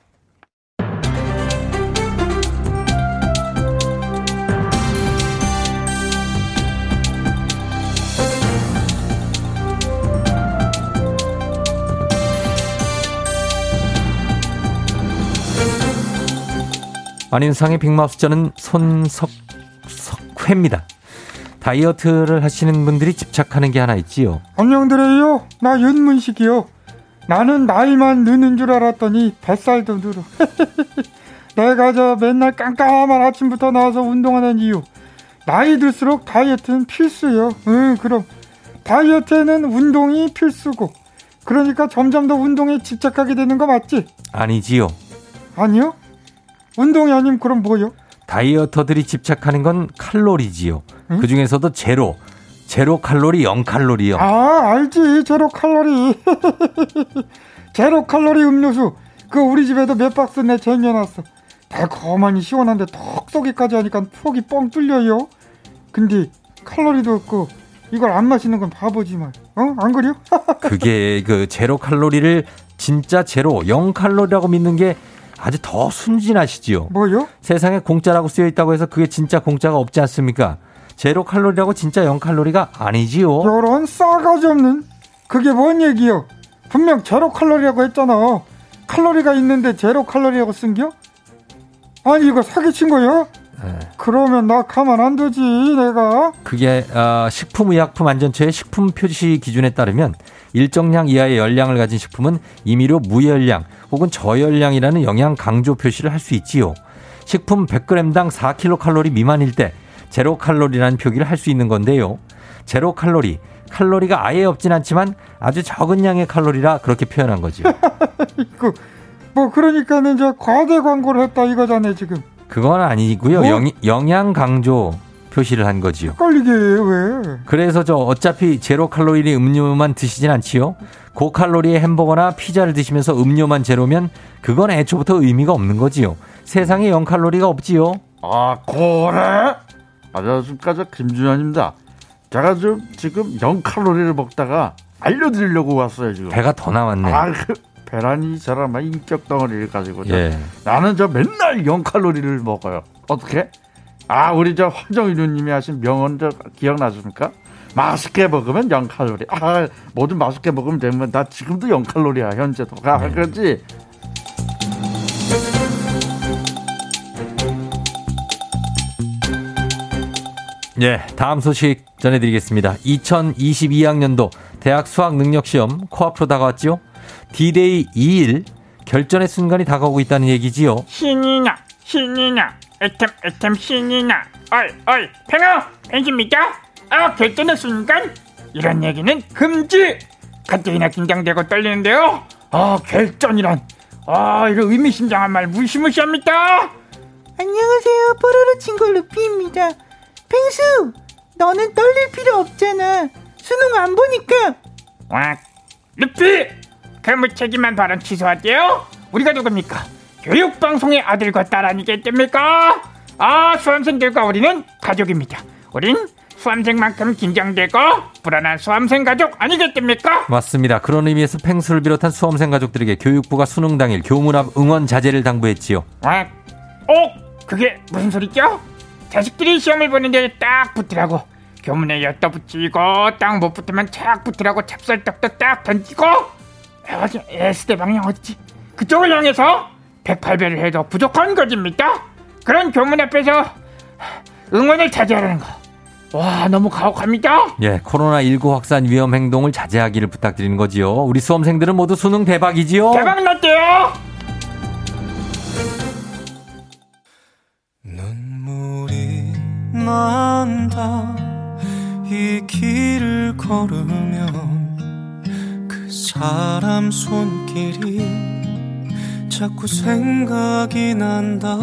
안윤상의 빅마우스 저는 손석회입니다. 다이어트를 하시는 분들이 집착하는 게 하나 있지요. 안녕드레요. 나 윤문식이요. 나는 나이만 느는 줄 알았더니 뱃살도 늘어. 내가 저 맨날 깜깜한 아침부터 나와서 운동하는 이유. 나이 들수록 다이어트는 필수요. 응, 그럼 다이어트에는 운동이 필수고. 그러니까 점점 더 운동에 집착하게 되는 거 맞지? 아니지요. 아니요? 운동이 아님 그럼 뭐요? 다이어터들이 집착하는 건 칼로리지요. 응? 그중에서도 제로 제로 칼로리 영 칼로리요. 아 알지 제로 칼로리. 제로 칼로리 음료수 그 우리 집에도 몇 박스 내 쟁여놨어. 달콤하니 시원한데 턱 속이까지 하니까 속이 뻥 뚫려요. 근데 칼로리도 없고 이걸 안 마시는 건 바보지만 어? 안 그래요? 그게 그 제로 칼로리를 진짜 제로 영 칼로리라고 믿는 게 아주 더 순진하시지요. 뭐요? 세상에 공짜라고 쓰여있다고 해서 그게 진짜 공짜가 없지 않습니까? 제로 칼로리라고 진짜 영 칼로리가 아니지요. 요런 싸가지 없는, 그게 뭔 얘기요? 분명 제로 칼로리라고 했잖아. 칼로리가 있는데 제로 칼로리라고 쓴겨? 아니 이거 사기친 거요? 네. 그러면 나 가만 안 두지 내가. 그게 어, 식품의약품안전처의 식품 표시 기준에 따르면 일정량 이하의 열량을 가진 식품은 임의로 무열량 혹은 저열량이라는 영양 강조 표시를 할 수 있지요. 식품 백 그램당 사 킬로칼로리 미만일 때 제로 칼로리라는 표기를 할 수 있는 건데요. 제로 칼로리, 칼로리가 아예 없진 않지만 아주 적은 양의 칼로리라 그렇게 표현한 거죠. 뭐 그러니까는 이제 과대 광고를 했다 이거잖아요 지금. 그건 아니고요. 뭐? 영, 영양 강조 표시를 한 거지요. 헷갈리게 왜? 그래서 저 어차피 제로 칼로리 음료만 드시진 않지요. 고칼로리의 햄버거나 피자를 드시면서 음료만 제로면 그건 애초부터 의미가 없는 거지요. 세상에 영 칼로리가 없지요. 아 그래? 안녕하십니까, 김준현입니다. 제가 좀 지금 영 칼로리를 먹다가 알려드리려고 왔어요 지금. 배가 더 나왔네. 아, 그... 배란이 사람의 인격 덩어리를 가지고 예. 나는 저 맨날 영 칼로리를 먹어요. 어떻게? 아 우리 저 화정이누님이 하신 명언 저 기억나십니까? 맛있게 먹으면 영 칼로리. 아 뭐든 맛있게 먹으면 되면 나 지금도 영 칼로리야 현재도. 아 네. 그렇지? 예, 다음 소식 전해드리겠습니다. 이천이십이 학년도 대학 수학능력시험 코앞으로 다가왔지요. 디데이 이 일 결전의 순간이 다가오고 있다는 얘기지요. 신이나 신이나 애템 애템 신이나 얼얼 평화 팬십니까? 아 결전의 순간 이런 얘기는 금지. 가뜩이나 긴장되고 떨리는데요. 아 결전이란 아 이런 의미심장한 말 무시무시합니다. 안녕하세요 뽀로로 친구 루피입니다. 펭수 너는 떨릴 필요 없잖아. 수능 안 보니까. 와 루피 그 무책임한 발언 취소할게요. 우리가 누굽니까? 교육방송의 아들과 딸 아니겠습니까? 아 수험생들과 우리는 가족입니다. 우린 수험생만큼 긴장되고 불안한 수험생 가족 아니겠습니까? 맞습니다. 그런 의미에서 펭수를 비롯한 수험생 가족들에게 교육부가 수능 당일 교문 앞 응원 자제를 당부했지요. 아, 어? 그게 무슨 소리죠? 자식들이 시험을 보는데 딱 붙으라고 교문에 엿다 붙이고 딱 못 붙으면 착 붙으라고 찹쌀떡도 딱 던지고 S대 방향 어디지? 그쪽을 향해서 백팔 배를 해도 부족한 것입니다. 그런 교문 앞에서 응원을 자제하라는 거. 와 너무 가혹합니다. 예, 코로나십구 확산 위험 행동을 자제하기를 부탁드리는 거지요. 우리 수험생들은 모두 수능 대박이지요. 대박 났대요. 눈물이 난다 이 길을 걸으며 사람 손길이 자꾸 생각이 난다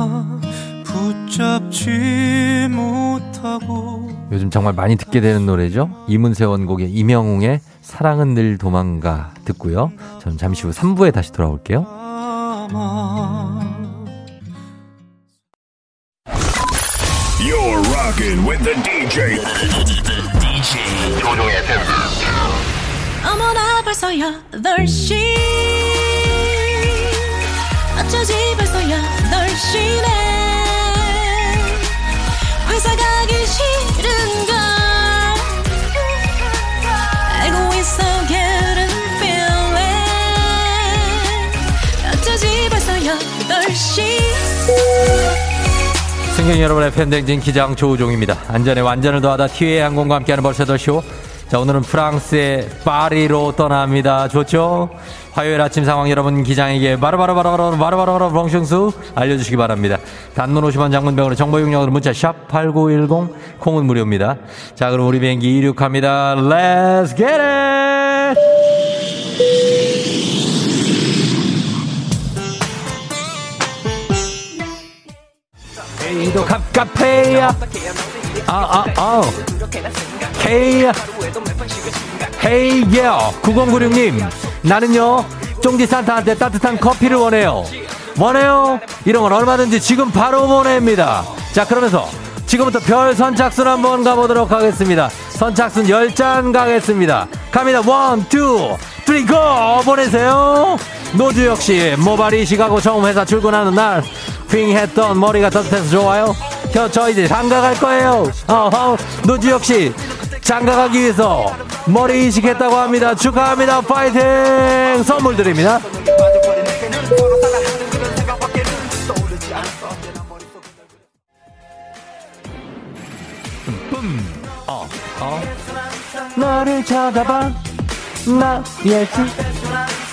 붙잡지 못하고. 요즘 정말 많이 듣게 되는 노래죠. 이문세 원곡의 임영웅의 사랑은 늘 도망가 듣고요. 저는 잠시 후 삼 부에 다시 돌아올게요. You're rocking with the 디제이. 디제이 조종의 팬들. 어머나 벌써 여덟 시 어쩌지 벌써 여덟 시네 회사 가기 싫은걸 알고 있어 getting feeling 어쩌지 벌써 여덟 시 승객 여러분의 에프엠 대행진 기장 조우종입니다. 안전에 완전을 더하다 티웨이 항공과 함께하는 벌써 여덟 시오. 자 오늘은 프랑스의 파리로 떠납니다. 좋죠? 화요일 아침 상황 여러분 기장에게 바로바로바로바로 바로바로바로 벙숑수 알려주시기 바랍니다. 단문 오십 원 장문병으로 정보용역으로 문자 샵 팔구일공 콩은 무료입니다. 자 그럼 우리 비행기 이륙합니다. Let's get it! 페이도 갑갑해야 아아아 헤이야 헤이야 구공구육 님 나는요 쫑지 산타한테 따뜻한 커피를 원해요 원해요 이런 건 얼마든지 지금 바로 보냅니다. 자 그러면서 지금부터 별 선착순 한번 가보도록 하겠습니다. 선착순 열 잔 가겠습니다. 갑니다. 원, 투, 쓰리, 고! 보내세요. 노주혁씨 모발이 시가고 처음 회사 출근하는 날 핑했던 머리가 따뜻해서 좋아요. 저, 저희들 장가 갈 거예요. 어허, 노주혁 씨 장가 가기 위해서 머리 이식했다고 합니다. 축하합니다. 파이팅! 선물 드립니다. 어, 어. 너를 쳐다봐 나 예수.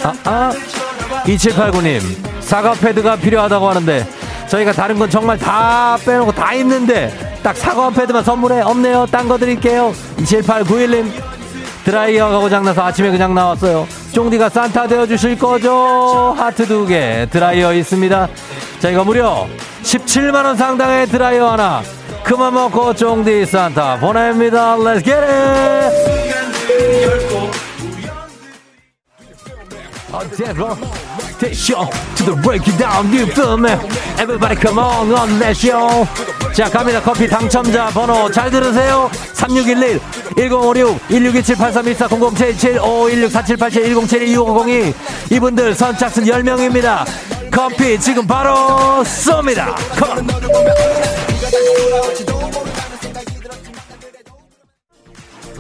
아, 아. 이칠팔구 님 사과 패드가 필요하다고 하는데 저희가 다른 건 정말 다 빼놓고 다 있는데 딱 사과 패드만 선물해. 없네요. 딴 거 드릴게요. 이칠팔구일 님 드라이어가 고장나서 아침에 그냥 나왔어요. 쫑디가 산타 되어주실 거죠? 하트 두 개 드라이어 있습니다. 저희가 무려 십칠만 원 상당의 드라이어 하나 그만 먹고 쫑디 산타 보냅니다. Let's get it! 어제로 대쇼 to the breakdown new film. Everybody come on on that show. 자 갑니다. 커피 당첨자 번호 잘 들으세요. 삼육일일 일공오육 일육이칠 팔삼일사 공공칠칠 오일육 사칠팔칠 일공칠이 육오공이 이분들 선착순 열 명입니다. 커피 지금 바로 쏩니다.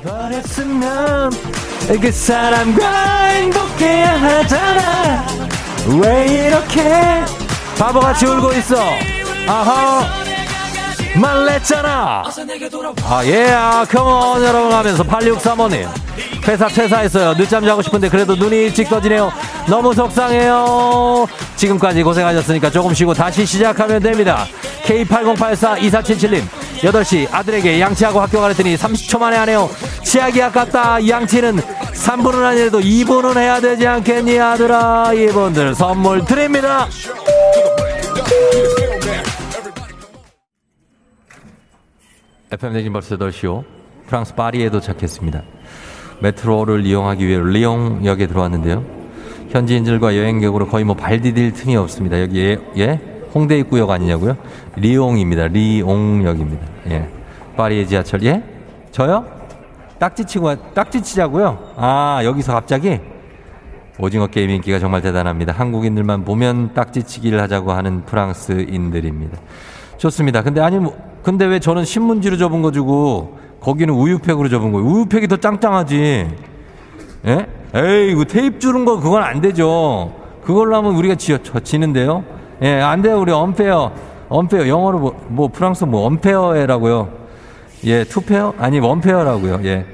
바랬으면 그 사람과 행복해야 하잖아. 왜 이렇게 바보같이 울고 있어? 아하 말랬잖아. 아 예, 아 컴온 여러분 하면서 팔육삼오 님 회사 퇴사했어요. 늦잠 자고 싶은데 그래도 눈이 일찍 떠지네요. 너무 속상해요. 지금까지 고생하셨으니까 조금 쉬고 다시 시작하면 됩니다. 케이 팔공팔사 이사칠칠 님 여덟 시 아들에게 양치하고 학교 가랬더니 삼십 초 만에 하네요. 치약이 아깝다. 양치는 삼 분은 아니라도 이 분은 해야 되지 않겠니 아들아. 이분들 선물 드립니다. 에프엠 대행진 벌써 여덟 시요. 프랑스 파리에 도착했습니다. 메트로를 이용하기 위해 리옹역에 들어왔는데요. 현지인들과 여행객으로 거의 뭐 발 디딜 틈이 없습니다. 여기 예, 예? 홍대 입구역 아니냐고요? 리옹입니다. 리옹역입니다. 예. 파리의 지하철. 예? 저요? 딱지 치고 딱지 치자고요? 아, 여기서 갑자기 오징어 게임 인기가 정말 대단합니다. 한국인들만 보면 딱지 치기를 하자고 하는 프랑스인들입니다. 좋습니다. 근데 아니 근데 왜 저는 신문지로 접은 거 주고 거기는 우유팩으로 접은 거예요? 우유팩이 더 짱짱하지. 예? 에이, 이거 테이프 주는 거 그건 안 되죠. 그걸로 하면 우리가 지, 지는데요. 예, 안 돼요. 우리 언페어. 언페어. 영어로 뭐, 뭐 프랑스 뭐 언페어라고요. 예, 투페어? 아니, 원페어라고요. 예.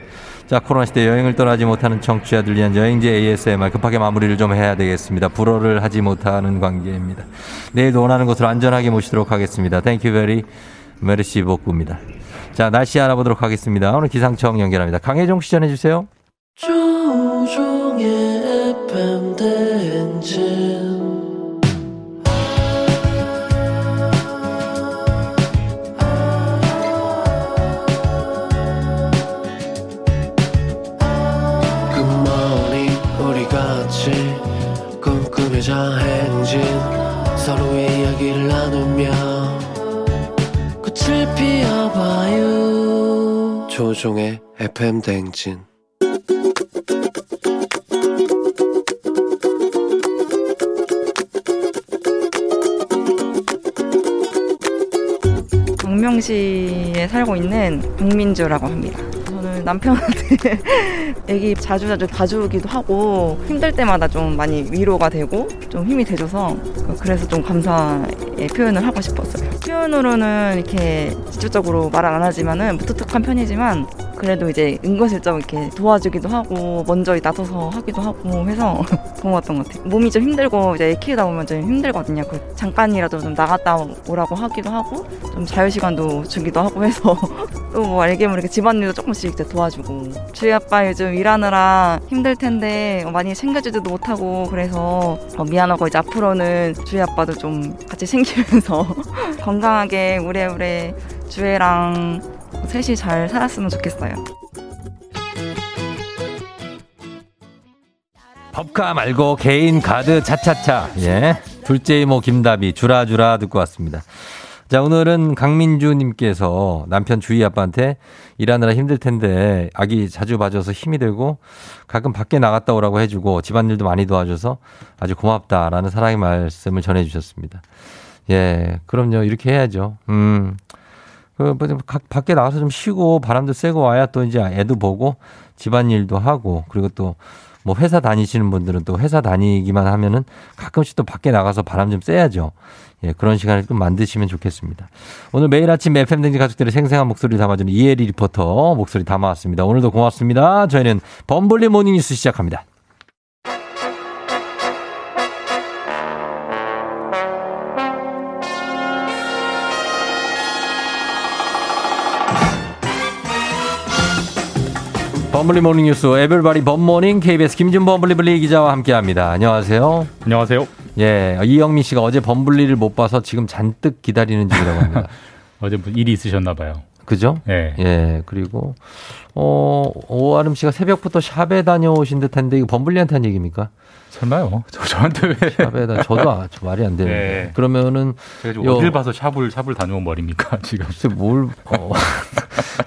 자, 코로나 시대 여행을 떠나지 못하는 청취자들 위한 여행지 에이에스엠알 급하게 마무리를 좀 해야 되겠습니다. 불어를 하지 못하는 관계입니다. 내일도 원하는 곳으로 안전하게 모시도록 하겠습니다. Thank you very 메르시 복구입니다. 자, 날씨 알아보도록 하겠습니다. 오늘 기상청 연결합니다. 강혜종 씨 전해주세요. 조우종의 에프엠 대행진. 그만이 우리 같이 꿈꾸며자 행진. 서로의 이야기를 나누며 꽃을 피워봐요. 조우종의 에프엠 대행진. 동명시에 살고 있는 국민주라고 합니다. 저는 남편한테 애기 자주자주 봐주기도 하고 힘들 때마다 좀 많이 위로가 되고 좀 힘이 돼줘서 그래서 좀 감사의 표현을 하고 싶었어요. 표현으로는 이렇게 직접적으로 말은 안 하지만은 무뚝뚝한 편이지만 그래도 이제 은근슬쩍 이렇게 도와주기도 하고 먼저 나서서 하기도 하고 해서 고마웠던 것 같아요. 몸이 좀 힘들고 이제 애 키우다 보면 좀 힘들거든요. 잠깐이라도 좀 나갔다 오라고 하기도 하고 좀 자유시간도 주기도 하고 해서 또 뭐 알게 모르게 집안일도 조금씩 이제 도와주고. 저희 아빠 요즘 일하느라 힘들 텐데 많이 챙겨주지도 못하고 그래서 미안하고 이제 앞으로는 주희 아빠도 좀 같이 챙기면서 건강하게 오래오래 주혜랑 셋이 잘 살았으면 좋겠어요. 법카 말고 개인 가드 차차차. 예, 둘째 이모 김다비 주라주라 듣고 왔습니다. 자, 오늘은 강민주님께서 남편 주희 아빠한테 일하느라 힘들 텐데 아기 자주 봐줘서 힘이 되고 가끔 밖에 나갔다 오라고 해주고 집안일도 많이 도와줘서 아주 고맙다라는 사랑의 말씀을 전해주셨습니다. 예, 그럼요. 이렇게 해야죠. 음. 그 밖에 나가서 좀 쉬고 바람도 쐬고 와야 또 이제 애도 보고 집안일도 하고, 그리고 또 뭐 회사 다니시는 분들은 또 회사 다니기만 하면은 가끔씩 또 밖에 나가서 바람 좀 쐬야죠. 예, 그런 시간을 좀 만드시면 좋겠습니다. 오늘 매일 아침 에프엠 댕지 가족들의 생생한 목소리를 담아주는 이혜리 리포터 목소리 담아왔습니다. 오늘도 고맙습니다. 저희는 범블리 모닝뉴스 시작합니다. 범블리 모닝 뉴스 에브리바디 범모닝 케이비에스 김준범 블리블리 기자와 함께합니다. 안녕하세요. 안녕하세요. 예, 이영민 씨가 어제 범블리를 못 봐서 지금 잔뜩 기다리는 중이라고 합니다. 어제 무슨 일이 있으셨나 봐요. 그죠? 예. 예. 그리고 어, 오아름 씨가 새벽부터 샵에 다녀오신 듯한데 이거 범블리한테 한 얘기입니까? 설마요. 저, 저한테 왜? 샵에다 저도 아, 저 말이 안 되는데. 네. 그러면은 제가 지금 요, 어딜 봐서 샵을 샵을 다녀온 말입니까 지금? 뭘? 어,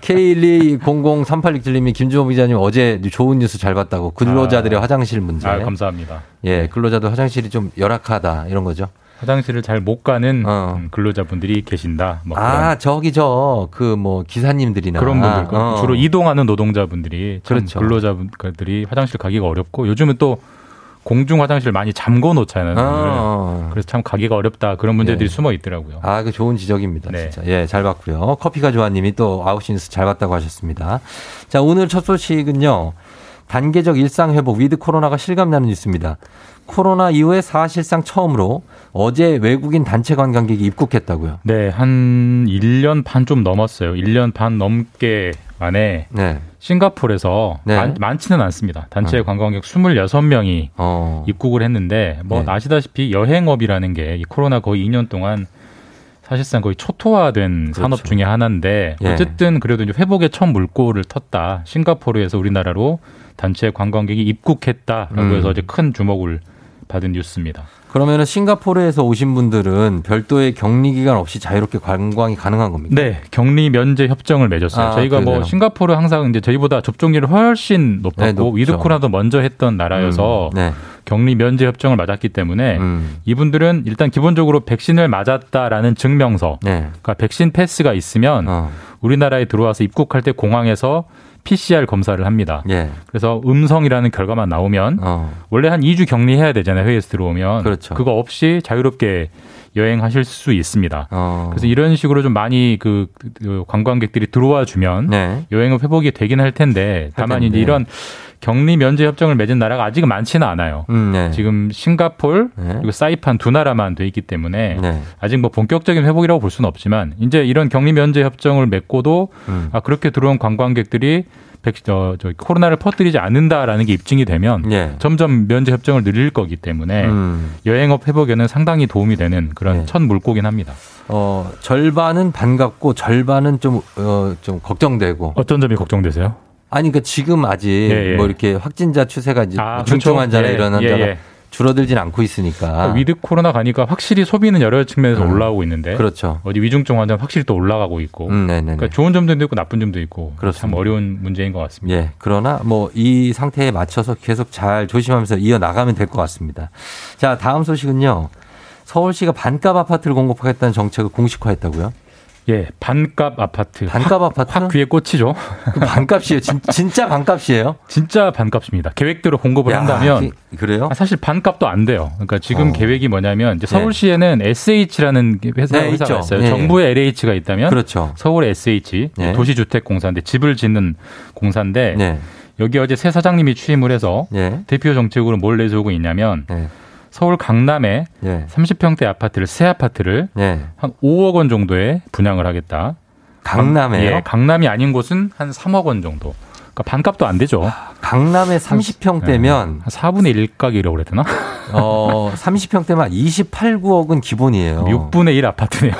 케이 일이공공삼팔육 김주호 기자님 어제 좋은 뉴스 잘 봤다고. 근로자들의 아, 화장실 문제. 아, 감사합니다. 예, 근로자들 화장실이 좀 열악하다 이런 거죠. 화장실을 잘 못 가는 어. 근로자분들이 계신다. 뭐 아, 저기 저 그 뭐 기사님들이나 그런 분들 아, 어. 주로 이동하는 노동자분들이 그렇죠. 근로자분들이 화장실 가기가 어렵고 요즘은 또 공중 화장실 많이 잠궈 놓잖아요. 아. 그래서 참 가기가 어렵다. 그런 문제들이 예. 숨어 있더라고요. 아, 그 좋은 지적입니다. 네. 진짜. 예, 잘 봤고요. 커피가 조아님이 또 아홉 시 뉴스 잘 봤다고 하셨습니다. 자, 오늘 첫 소식은요. 단계적 일상회복 위드 코로나가 실감나는 뉴스입니다. 코로나 이후에 사실상 처음으로 어제 외국인 단체 관광객이 입국했다고요. 네, 한 일 년 반 좀 넘었어요. 일 년 반 넘게 만에 네. 싱가포르에서 네. 많, 많지는 않습니다. 단체 어. 관광객 스물여섯 명이 어. 입국을 했는데 뭐 네. 아시다시피 여행업이라는 게 이 코로나 거의 이 년 동안 사실상 거의 초토화된 그렇죠. 산업 중에 하나인데 예. 어쨌든 그래도 이제 회복의 첫 물꼬를 텄다. 싱가포르에서 우리나라로 단체 관광객이 입국했다라고 음. 해서 이제 큰 주목을 받은 뉴스입니다. 그러면은 싱가포르에서 오신 분들은 별도의 격리 기간 없이 자유롭게 관광이 가능한 겁니까? 네, 격리 면제 협정을 맺었어요. 아, 저희가 그러네요. 뭐 싱가포르 항상 이제 저희보다 접종률이 훨씬 높았고 네, 위드 코로나도 먼저 했던 나라여서 음, 네. 격리 면제 협정을 맞았기 때문에 음. 이분들은 일단 기본적으로 백신을 맞았다라는 증명서, 네. 그러니까 백신 패스가 있으면 어. 우리나라에 들어와서 입국할 때 공항에서 피씨알 검사를 합니다. 예. 그래서 음성이라는 결과만 나오면 어. 원래 한 이 주 격리해야 되잖아요. 회의에서 들어오면. 그렇죠. 그거 없이 자유롭게 여행하실 수 있습니다. 어. 그래서 이런 식으로 좀 많이 그, 그 관광객들이 들어와 주면 네. 여행은 회복이 되긴 할 텐데 다만 이제 이런 격리 면제 협정을 맺은 나라가 아직은 많지는 않아요. 음, 네. 지금 싱가폴 네. 그리고 사이판 두 나라만 돼 있기 때문에 네. 아직 뭐 본격적인 회복이라고 볼 수는 없지만 이제 이런 격리 면제 협정을 맺고도 음. 아, 그렇게 들어온 관광객들이 백신, 어, 저, 코로나를 퍼뜨리지 않는다라는 게 입증이 되면 예. 점점 면제 협정을 늘릴 거기 때문에 음. 여행업 회복에는 상당히 도움이 되는 그런 예. 첫 물꼬긴 합니다. 어, 절반은 반갑고 절반은 좀, 어, 좀 걱정되고. 어떤 점이 걱정되세요? 아니, 그러니까 지금 아직 예, 예. 뭐 이렇게 확진자 추세가 이제 아, 중증 환자나 예, 이런 환자가 예, 예. 줄어들진 않고 있으니까. 위드 코로나 가니까 확실히 소비는 여러 측면에서 음. 올라오고 있는데. 그렇죠. 어디 위중증 환자는 확실히 또 올라가고 있고. 음, 그러니까 좋은 점도 있고 나쁜 점도 있고. 그렇습니다. 참 어려운 문제인 것 같습니다. 예. 그러나 뭐 이 상태에 맞춰서 계속 잘 조심하면서 이어나가면 될 것 같습니다. 자, 다음 소식은요. 서울시가 반값 아파트를 공급하겠다는 정책을 공식화했다고요? 예, 반값 아파트. 반값 아파트? 확 귀에 꽂히죠. 그 반값이에요. 진, 진짜 반값이에요? 진짜 반값입니다. 계획대로 공급을 야, 한다면. 기, 그래요? 사실 반값도 안 돼요. 그러니까 지금 어. 계획이 뭐냐면 이제 서울시에는 예. 에스에이치라는 회사, 네, 회사가 있죠. 있어요. 예. 정부의 엘에이치가 있다면 그렇죠. 서울 에스에이치 예. 도시주택공사인데 집을 짓는 공사인데 예. 여기 어제 새 사장님이 취임을 해서 예. 대표 정책으로 뭘 내세우고 있냐면 예. 서울 강남에 예. 삼십 평대 아파트를 새 아파트를 예. 한 오억 원 정도에 분양을 하겠다. 강남에요? 예, 강남이 아닌 곳은 한 삼억 원 정도. 그러니까 반값도 안 되죠. 강남에 삼십 평대면 한 사분의 일 가격이라고 그래야 되나? 어, 삼십 평대면 이십팔, 구억은 기본이에요. 육분의 일 아파트네요.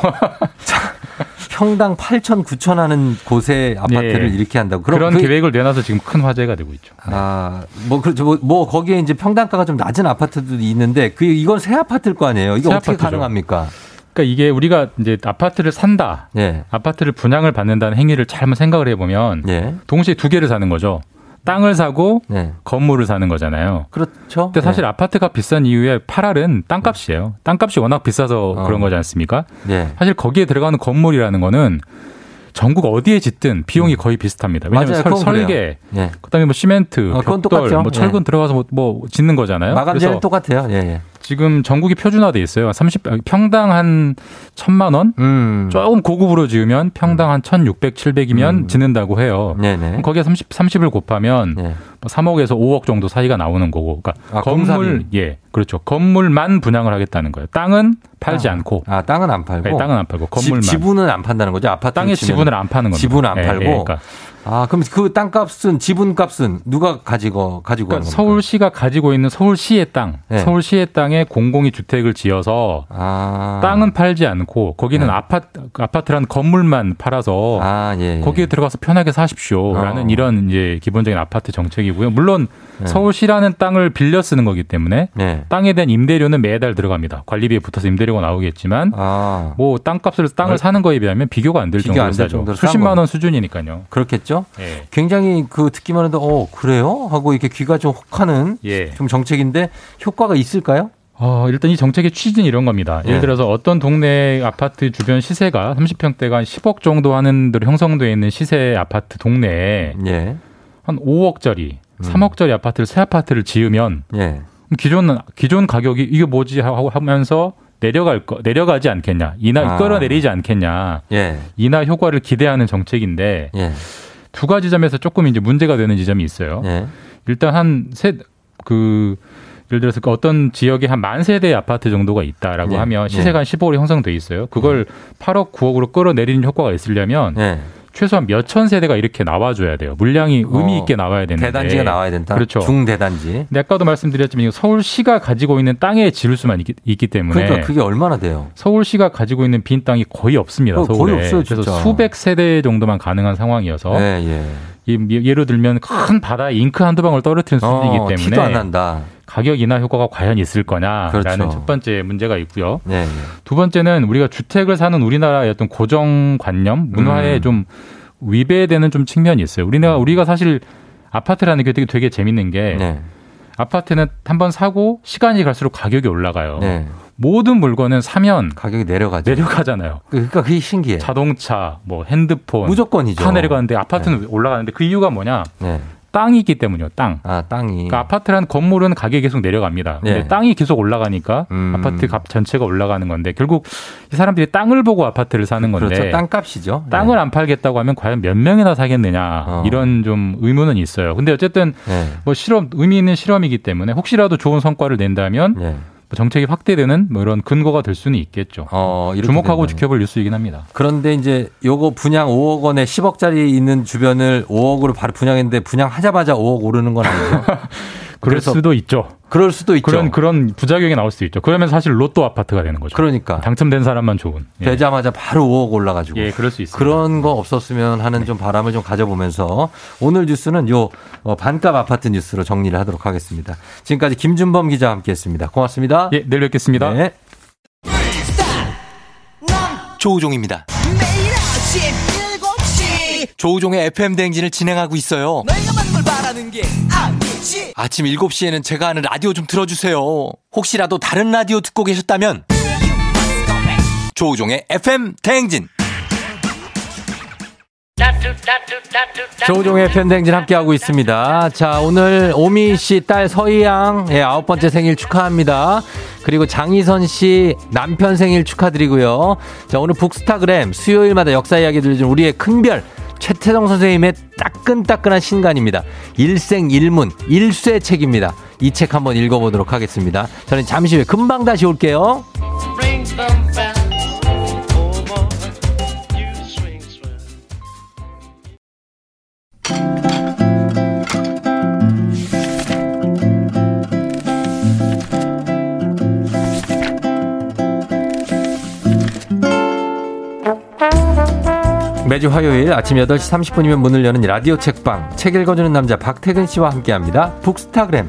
평당 팔천, 구천 하는 곳에 아파트를 네. 이렇게 한다고. 그럼 그런 그, 계획을 내놔서 지금 큰 화제가 되고 있죠. 아, 뭐, 그렇죠. 뭐, 뭐, 거기에 이제 평당가가 좀 낮은 아파트도 있는데, 그, 이건 새 아파트일 거 아니에요? 이게 어떻게 아파트죠. 가능합니까? 그러니까 이게 우리가 이제 아파트를 산다, 네. 아파트를 분양을 받는다는 행위를 잘못 생각을 해보면, 네. 동시에 두 개를 사는 거죠. 땅을 사고 네. 건물을 사는 거잖아요. 그렇죠. 근데 사실 네. 아파트가 비싼 이유에 팔알은 땅값이에요. 땅값이 워낙 비싸서 어. 그런 거지 않습니까? 네. 사실 거기에 들어가는 건물이라는 거는 전국 어디에 짓든 비용이 거의 비슷합니다. 왜냐하면 맞아요, 설, 설계, 예. 그다음에 뭐 시멘트, 아, 벽돌, 뭐 철근 예. 들어가서 뭐, 뭐 짓는 거잖아요. 마감재는 똑같아요. 예, 예. 지금 전국이 표준화돼 있어요. 삼십 평당 한 천만 원, 음. 조금 고급으로 지으면 평당 한 천육백, 칠백이면 음. 짓는다고 해요. 네네. 거기에 삼십, 삼십을 곱하면 예. 삼억에서 오억 정도 사이가 나오는 거고, 그러니까 아, 건물, 예, 그렇죠. 건물만 분양을 하겠다는 거예요. 땅은 팔지 아, 않고, 아, 땅은 안 팔고, 네, 땅은 안 팔고, 건물만 집, 지분은 안 판다는 거죠. 아파트 땅의 지분을 안 파는 거죠. 지분 안 예, 팔고. 예, 그러니까. 아, 그럼 그 땅값은 지분값은 누가 가지고 가지고 그러니까 서울시가 가지고 있는 서울시의 땅, 네. 서울시의 땅에 공공이 주택을 지어서 아. 땅은 팔지 않고 거기는 네. 아파트 아파트란 건물만 팔아서 아, 예, 예. 거기에 들어가서 편하게 사십시오라는 어. 이런 이제 기본적인 아파트 정책이고요. 물론 네. 서울시라는 땅을 빌려 쓰는 거기 때문에 네. 땅에 대한 임대료는 매달 들어갑니다. 관리비에 붙어서 임대료가 나오겠지만 아. 뭐 땅값을 땅을 사는 거에 비하면 비교가 안 될 정도로 싸죠. 수십만 원 수준이니까요. 그렇겠죠. 예. 굉장히 그 듣기만 해도 어 그래요? 하고 이렇게 귀가 좀 혹하는 예. 좀 정책인데 효과가 있을까요? 어, 일단 이 정책의 취지는 이런 겁니다. 예. 예를 들어서 어떤 동네 아파트 주변 시세가 삼십 평대가 한 십억 정도 하는 대로 형성되어 있는 시세 아파트 동네에 예. 한 오억짜리, 삼억짜리 음. 아파트를 새 아파트를 지으면 예. 기존 기존 가격이 이게 뭐지 하고 하면서 내려갈 거 내려가지 않겠냐, 인하 아. 끌어내리지 않겠냐, 예. 인하 효과를 기대하는 정책인데. 예. 두 가지 점에서 조금 이제 문제가 되는 지점이 있어요. 네. 일단 한 세, 그, 예를 들어서 어떤 지역에 한 만 세대의 아파트 정도가 있다라고 네. 하면 시세가 한 네. 십오억이 형성돼 있어요. 그걸 네. 팔억, 구억으로 끌어내리는 효과가 있으려면 네. 최소한 몇천 세대가 이렇게 나와줘야 돼요. 물량이 의미 있게 나와야 되는데. 대단지가 나와야 된다. 그렇죠. 중대단지. 근데 아까도 말씀드렸지만 서울시가 가지고 있는 땅에 지을 수만 있기, 있기 때문에. 그러니까 그게 얼마나 돼요? 서울시가 가지고 있는 빈 땅이 거의 없습니다. 서울에. 거의 없어요, 진짜. 그래서 수백 세대 정도만 가능한 상황이어서. 예, 예. 예로 들면 큰 바다에 잉크 한두 방울 떨어뜨리는 수준이기 어, 때문에. 티도 안 난다. 가격 인하 효과가 과연 있을 거냐라는 그렇죠. 첫 번째 문제가 있고요. 네, 네. 두 번째는 우리가 주택을 사는 우리나라의 어떤 고정관념, 문화에 음. 좀 위배되는 좀 측면이 있어요. 우리나라, 음. 우리가 사실 아파트라는 게 되게, 되게 재밌는 게 네. 아파트는 한번 사고 시간이 갈수록 가격이 올라가요. 네. 모든 물건은 사면 가격이 내려가죠. 내려가잖아요. 그러니까 그게 신기해. 자동차, 뭐 핸드폰. 무조건이죠. 다 내려가는데 아파트는 네. 올라가는데 그 이유가 뭐냐. 네. 땅이 있기 때문이요. 땅. 아, 땅이. 그러니까 아파트란 건물은 가격이 계속 내려갑니다. 근데 예. 땅이 계속 올라가니까 음. 아파트 값 전체가 올라가는 건데 결국 이 사람들이 땅을 보고 아파트를 사는 건데. 그렇죠. 땅값이죠. 땅을 예. 안 팔겠다고 하면 과연 몇 명이나 사겠느냐 어. 이런 좀 의문은 있어요. 근데 어쨌든 예. 뭐 실험 의미 있는 실험이기 때문에 혹시라도 좋은 성과를 낸다면 예. 정책이 확대되는 뭐 이런 근거가 될 수는 있겠죠. 어, 주목하고 된다면. 지켜볼 뉴스이긴 합니다. 그런데 이제 요거 분양 오억 원에 십억짜리 있는 주변을 오억으로 바로 분양했는데 분양하자마자 오억 오르는 건 아니죠. 그럴 수도 있죠. 그럴 수도 있죠. 그런 그런 부작용이 나올 수 있죠. 그러면 사실 로또 아파트가 되는 거죠. 그러니까 당첨된 사람만 좋은. 예. 되자마자 바로 오억 올라가지고. 예, 그럴 수 있어요. 그런 거 없었으면 하는 좀 바람을 좀 가져보면서 오늘 뉴스는 요 반값 아파트 뉴스로 정리를 하도록 하겠습니다. 지금까지 김준범 기자와 함께했습니다. 고맙습니다. 예, 내일 뵙겠습니다. 네. 조우종입니다. 매일 아침 일곱 시 조우종의 에프엠 대행진을 진행하고 있어요. 내가 만물 바라는 게 아. 아침 일곱 시에는 제가 하는 라디오 좀 들어주세요. 혹시라도 다른 라디오 듣고 계셨다면 조우종의 에프엠 대행진. 조우종의 에프엠 대행진 함께하고 있습니다. 자, 오늘 오미 씨 딸 서희양 예, 아홉 번째 생일 축하합니다. 그리고 장희선 씨 남편 생일 축하드리고요. 자, 오늘 북스타그램 수요일마다 역사 이야기 들려준 우리의 큰별 최태성 선생님의 따끈따끈한 신간입니다. 일생일문 일쇄책입니다. 이 책 한번 읽어보도록 하겠습니다. 저는 잠시 후에 금방 다시 올게요. 매주 화요일 아침 여덟 시 삼십 분이면 문을 여는 라디오 책방, 책 읽어주는 남자 박태근 씨와 함께합니다. 북스타그램.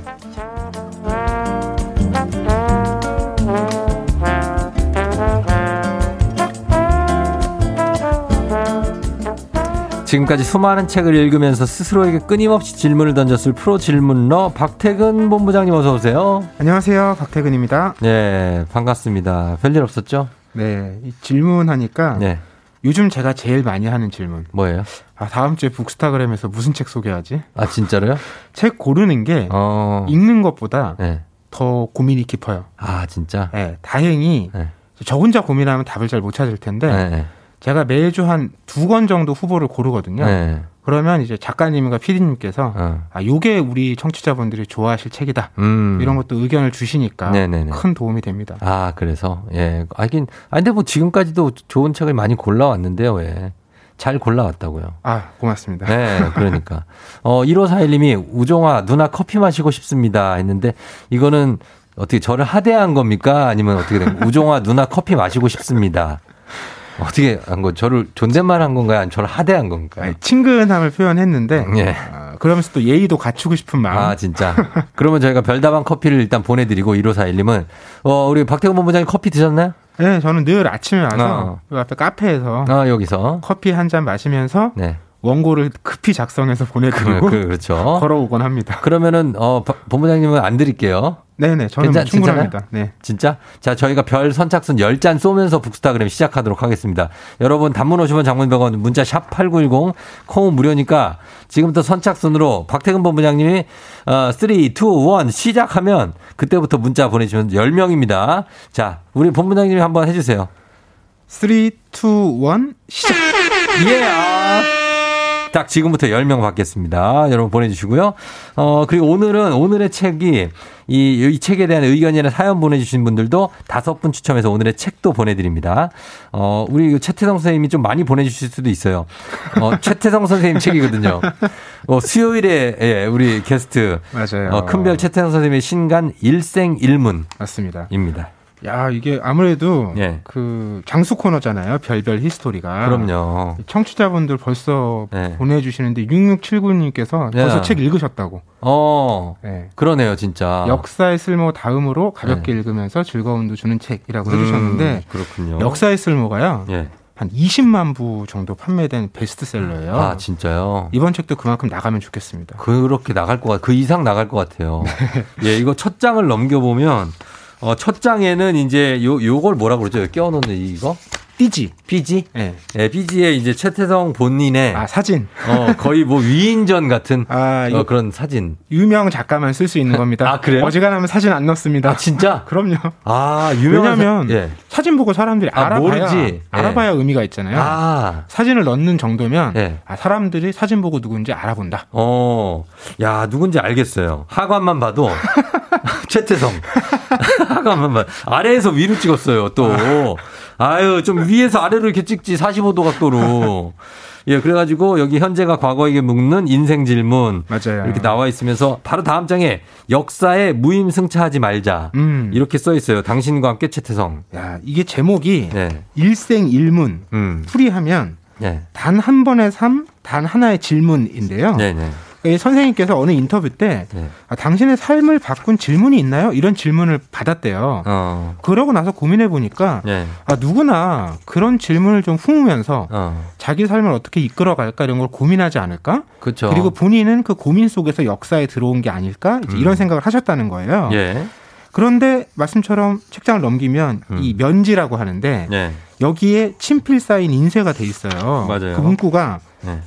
지금까지 수많은 책을 읽으면서 스스로에게 끊임없이 질문을 던졌을 프로 질문러 박태근 본부장님 어서 오세요. 안녕하세요, 박태근입니다. 네, 반갑습니다. 별일 없었죠? 네, 질문하니까. 네. 요즘 제가 제일 많이 하는 질문. 뭐예요? 아, 다음 주에 북스타그램에서 무슨 책 소개하지? 아, 진짜로요? 책 고르는 게 어... 읽는 것보다 네. 더 고민이 깊어요. 아, 진짜? 네, 다행히 네. 저 혼자 고민하면 답을 잘 못 찾을 텐데 네. 제가 매주 한 두 권 정도 후보를 고르거든요. 네. 그러면 이제 작가님과 피디님께서 어. 아, 요게 우리 청취자분들이 좋아하실 책이다. 음. 이런 것도 의견을 주시니까 네네네. 큰 도움이 됩니다. 아, 그래서 예, 하긴 아, 근데 뭐 지금까지도 좋은 책을 많이 골라왔는데요. 예. 잘 골라왔다고요. 아, 고맙습니다. 네, 그러니까. 어, 일오사일 님이 우종아 누나 커피 마시고 싶습니다 했는데 이거는 어떻게 저를 하대한 겁니까? 아니면 어떻게 된 거예요? 우종아 누나 커피 마시고 싶습니다. 어떻게 한 거? 저를 존댓말 한 건가요? 아니면 저를 하대한 건가요? 아니, 친근함을 표현했는데 예. 어, 그러면서 또 예의도 갖추고 싶은 마음. 아, 진짜. 그러면 저희가 별다방 커피를 일단 보내드리고 일오사일 님은 어, 우리 박태근 본부장님 커피 드셨나요? 네, 저는 늘 아침에 와서 어. 앞에 카페에서 어, 여기서 커피 한 잔 마시면서 네. 원고를 급히 작성해서 보내드리고 그, 그렇죠. 걸어오곤 합니다. 그러면은 어, 본부장님은 안 드릴게요. 네네, 저는 괜찮, 충분합니다. 네. 진짜? 자, 저희가 별 선착순 열 잔 쏘면서 북스타그램 시작하도록 하겠습니다. 여러분, 단문 오시면 장문 백 원, 문자 샵 팔구일공, 콩은 무료니까 지금부터 선착순으로 박태근 본부장님이 어, 삼, 이, 일 시작하면 그때부터 문자 보내주시면 열 명입니다. 자, 우리 본부장님이 한번 해주세요. 삼, 이, 일 시작! 예! Yeah. 딱 지금부터 열 명 받겠습니다. 여러분 보내주시고요. 어, 그리고 오늘은 오늘의 책이 이, 이 책에 대한 의견이나 사연 보내주신 분들도 다섯 분 추첨해서 오늘의 책도 보내드립니다. 어, 우리 최태성 선생님이 좀 많이 보내주실 수도 있어요. 어, 최태성 선생님 책이거든요. 어, 수요일에 예, 우리 게스트 맞아요. 어, 큰별 최태성 선생님의 신간 일생일문 맞습니다.입니다. 야, 이게 아무래도 예. 그 장수 코너잖아요. 별별 히스토리가. 그럼요. 청취자분들 벌써 예. 보내주시는데 육육칠구 님께서 벌써 예. 책 읽으셨다고. 어, 예. 그러네요, 진짜. 역사의 쓸모 다음으로 가볍게 예. 읽으면서 즐거움도 주는 책이라고 음, 해주셨는데 그렇군요. 역사의 쓸모가요. 예. 한 이십만 부 정도 판매된 베스트셀러예요. 아, 진짜요? 이번 책도 그만큼 나가면 좋겠습니다. 그렇게 나갈 것 같, 그 이상 나갈 것 같아요. 네. 예, 이거 첫 장을 넘겨보면. 어, 첫 장에는 이제 요, 요걸 뭐라고 그러죠? 껴놓는 이거? 삐지. 삐지? 예. 예, 삐지에 이제 최태성 본인의. 아, 사진. 어, 거의 뭐 위인전 같은. 아, 어, 그런 사진. 유명 작가만 쓸 수 있는 겁니다. 아, 그래요? 어지간하면 사진 안 넣습니다. 아, 진짜? 그럼요. 아, 유명한. 왜냐면 사... 예. 사진 보고 사람들이 아, 알아봐야. 모르지. 알아봐야 예. 의미가 있잖아요. 아. 사진을 넣는 정도면. 예. 아, 사람들이 사진 보고 누군지 알아본다. 어. 야, 누군지 알겠어요. 하관만 봐도. 최태성. 잠깐만, 아래에서 위로 찍었어요, 또. 아유, 좀 위에서 아래로 이렇게 찍지, 사십오 도 각도로. 예, 그래가지고 여기 현재가 과거에게 묻는 인생 질문. 맞아요. 이렇게 나와 있으면서 바로 다음 장에 역사에 무임승차하지 말자. 음. 이렇게 써 있어요. 당신과 함께 최태성. 야, 이게 제목이 네. 일생일문. 음. 풀이하면 네. 단 한 번의 삶, 단 하나의 질문인데요. 네네. 네. 선생님께서 어느 인터뷰 때 네. 아, 당신의 삶을 바꾼 질문이 있나요? 이런 질문을 받았대요. 어. 그러고 나서 고민해 보니까 네. 아, 누구나 그런 질문을 좀 품으면서 어. 자기 삶을 어떻게 이끌어갈까 이런 걸 고민하지 않을까? 그쵸. 그리고 본인은 그 고민 속에서 역사에 들어온 게 아닐까? 이제 음. 이런 생각을 하셨다는 거예요. 예. 그런데 말씀처럼 책장을 넘기면 음. 이 면지라고 하는데 예. 여기에 친필 사인 인쇄가 돼 있어요. 맞아요. 그 문구가 네.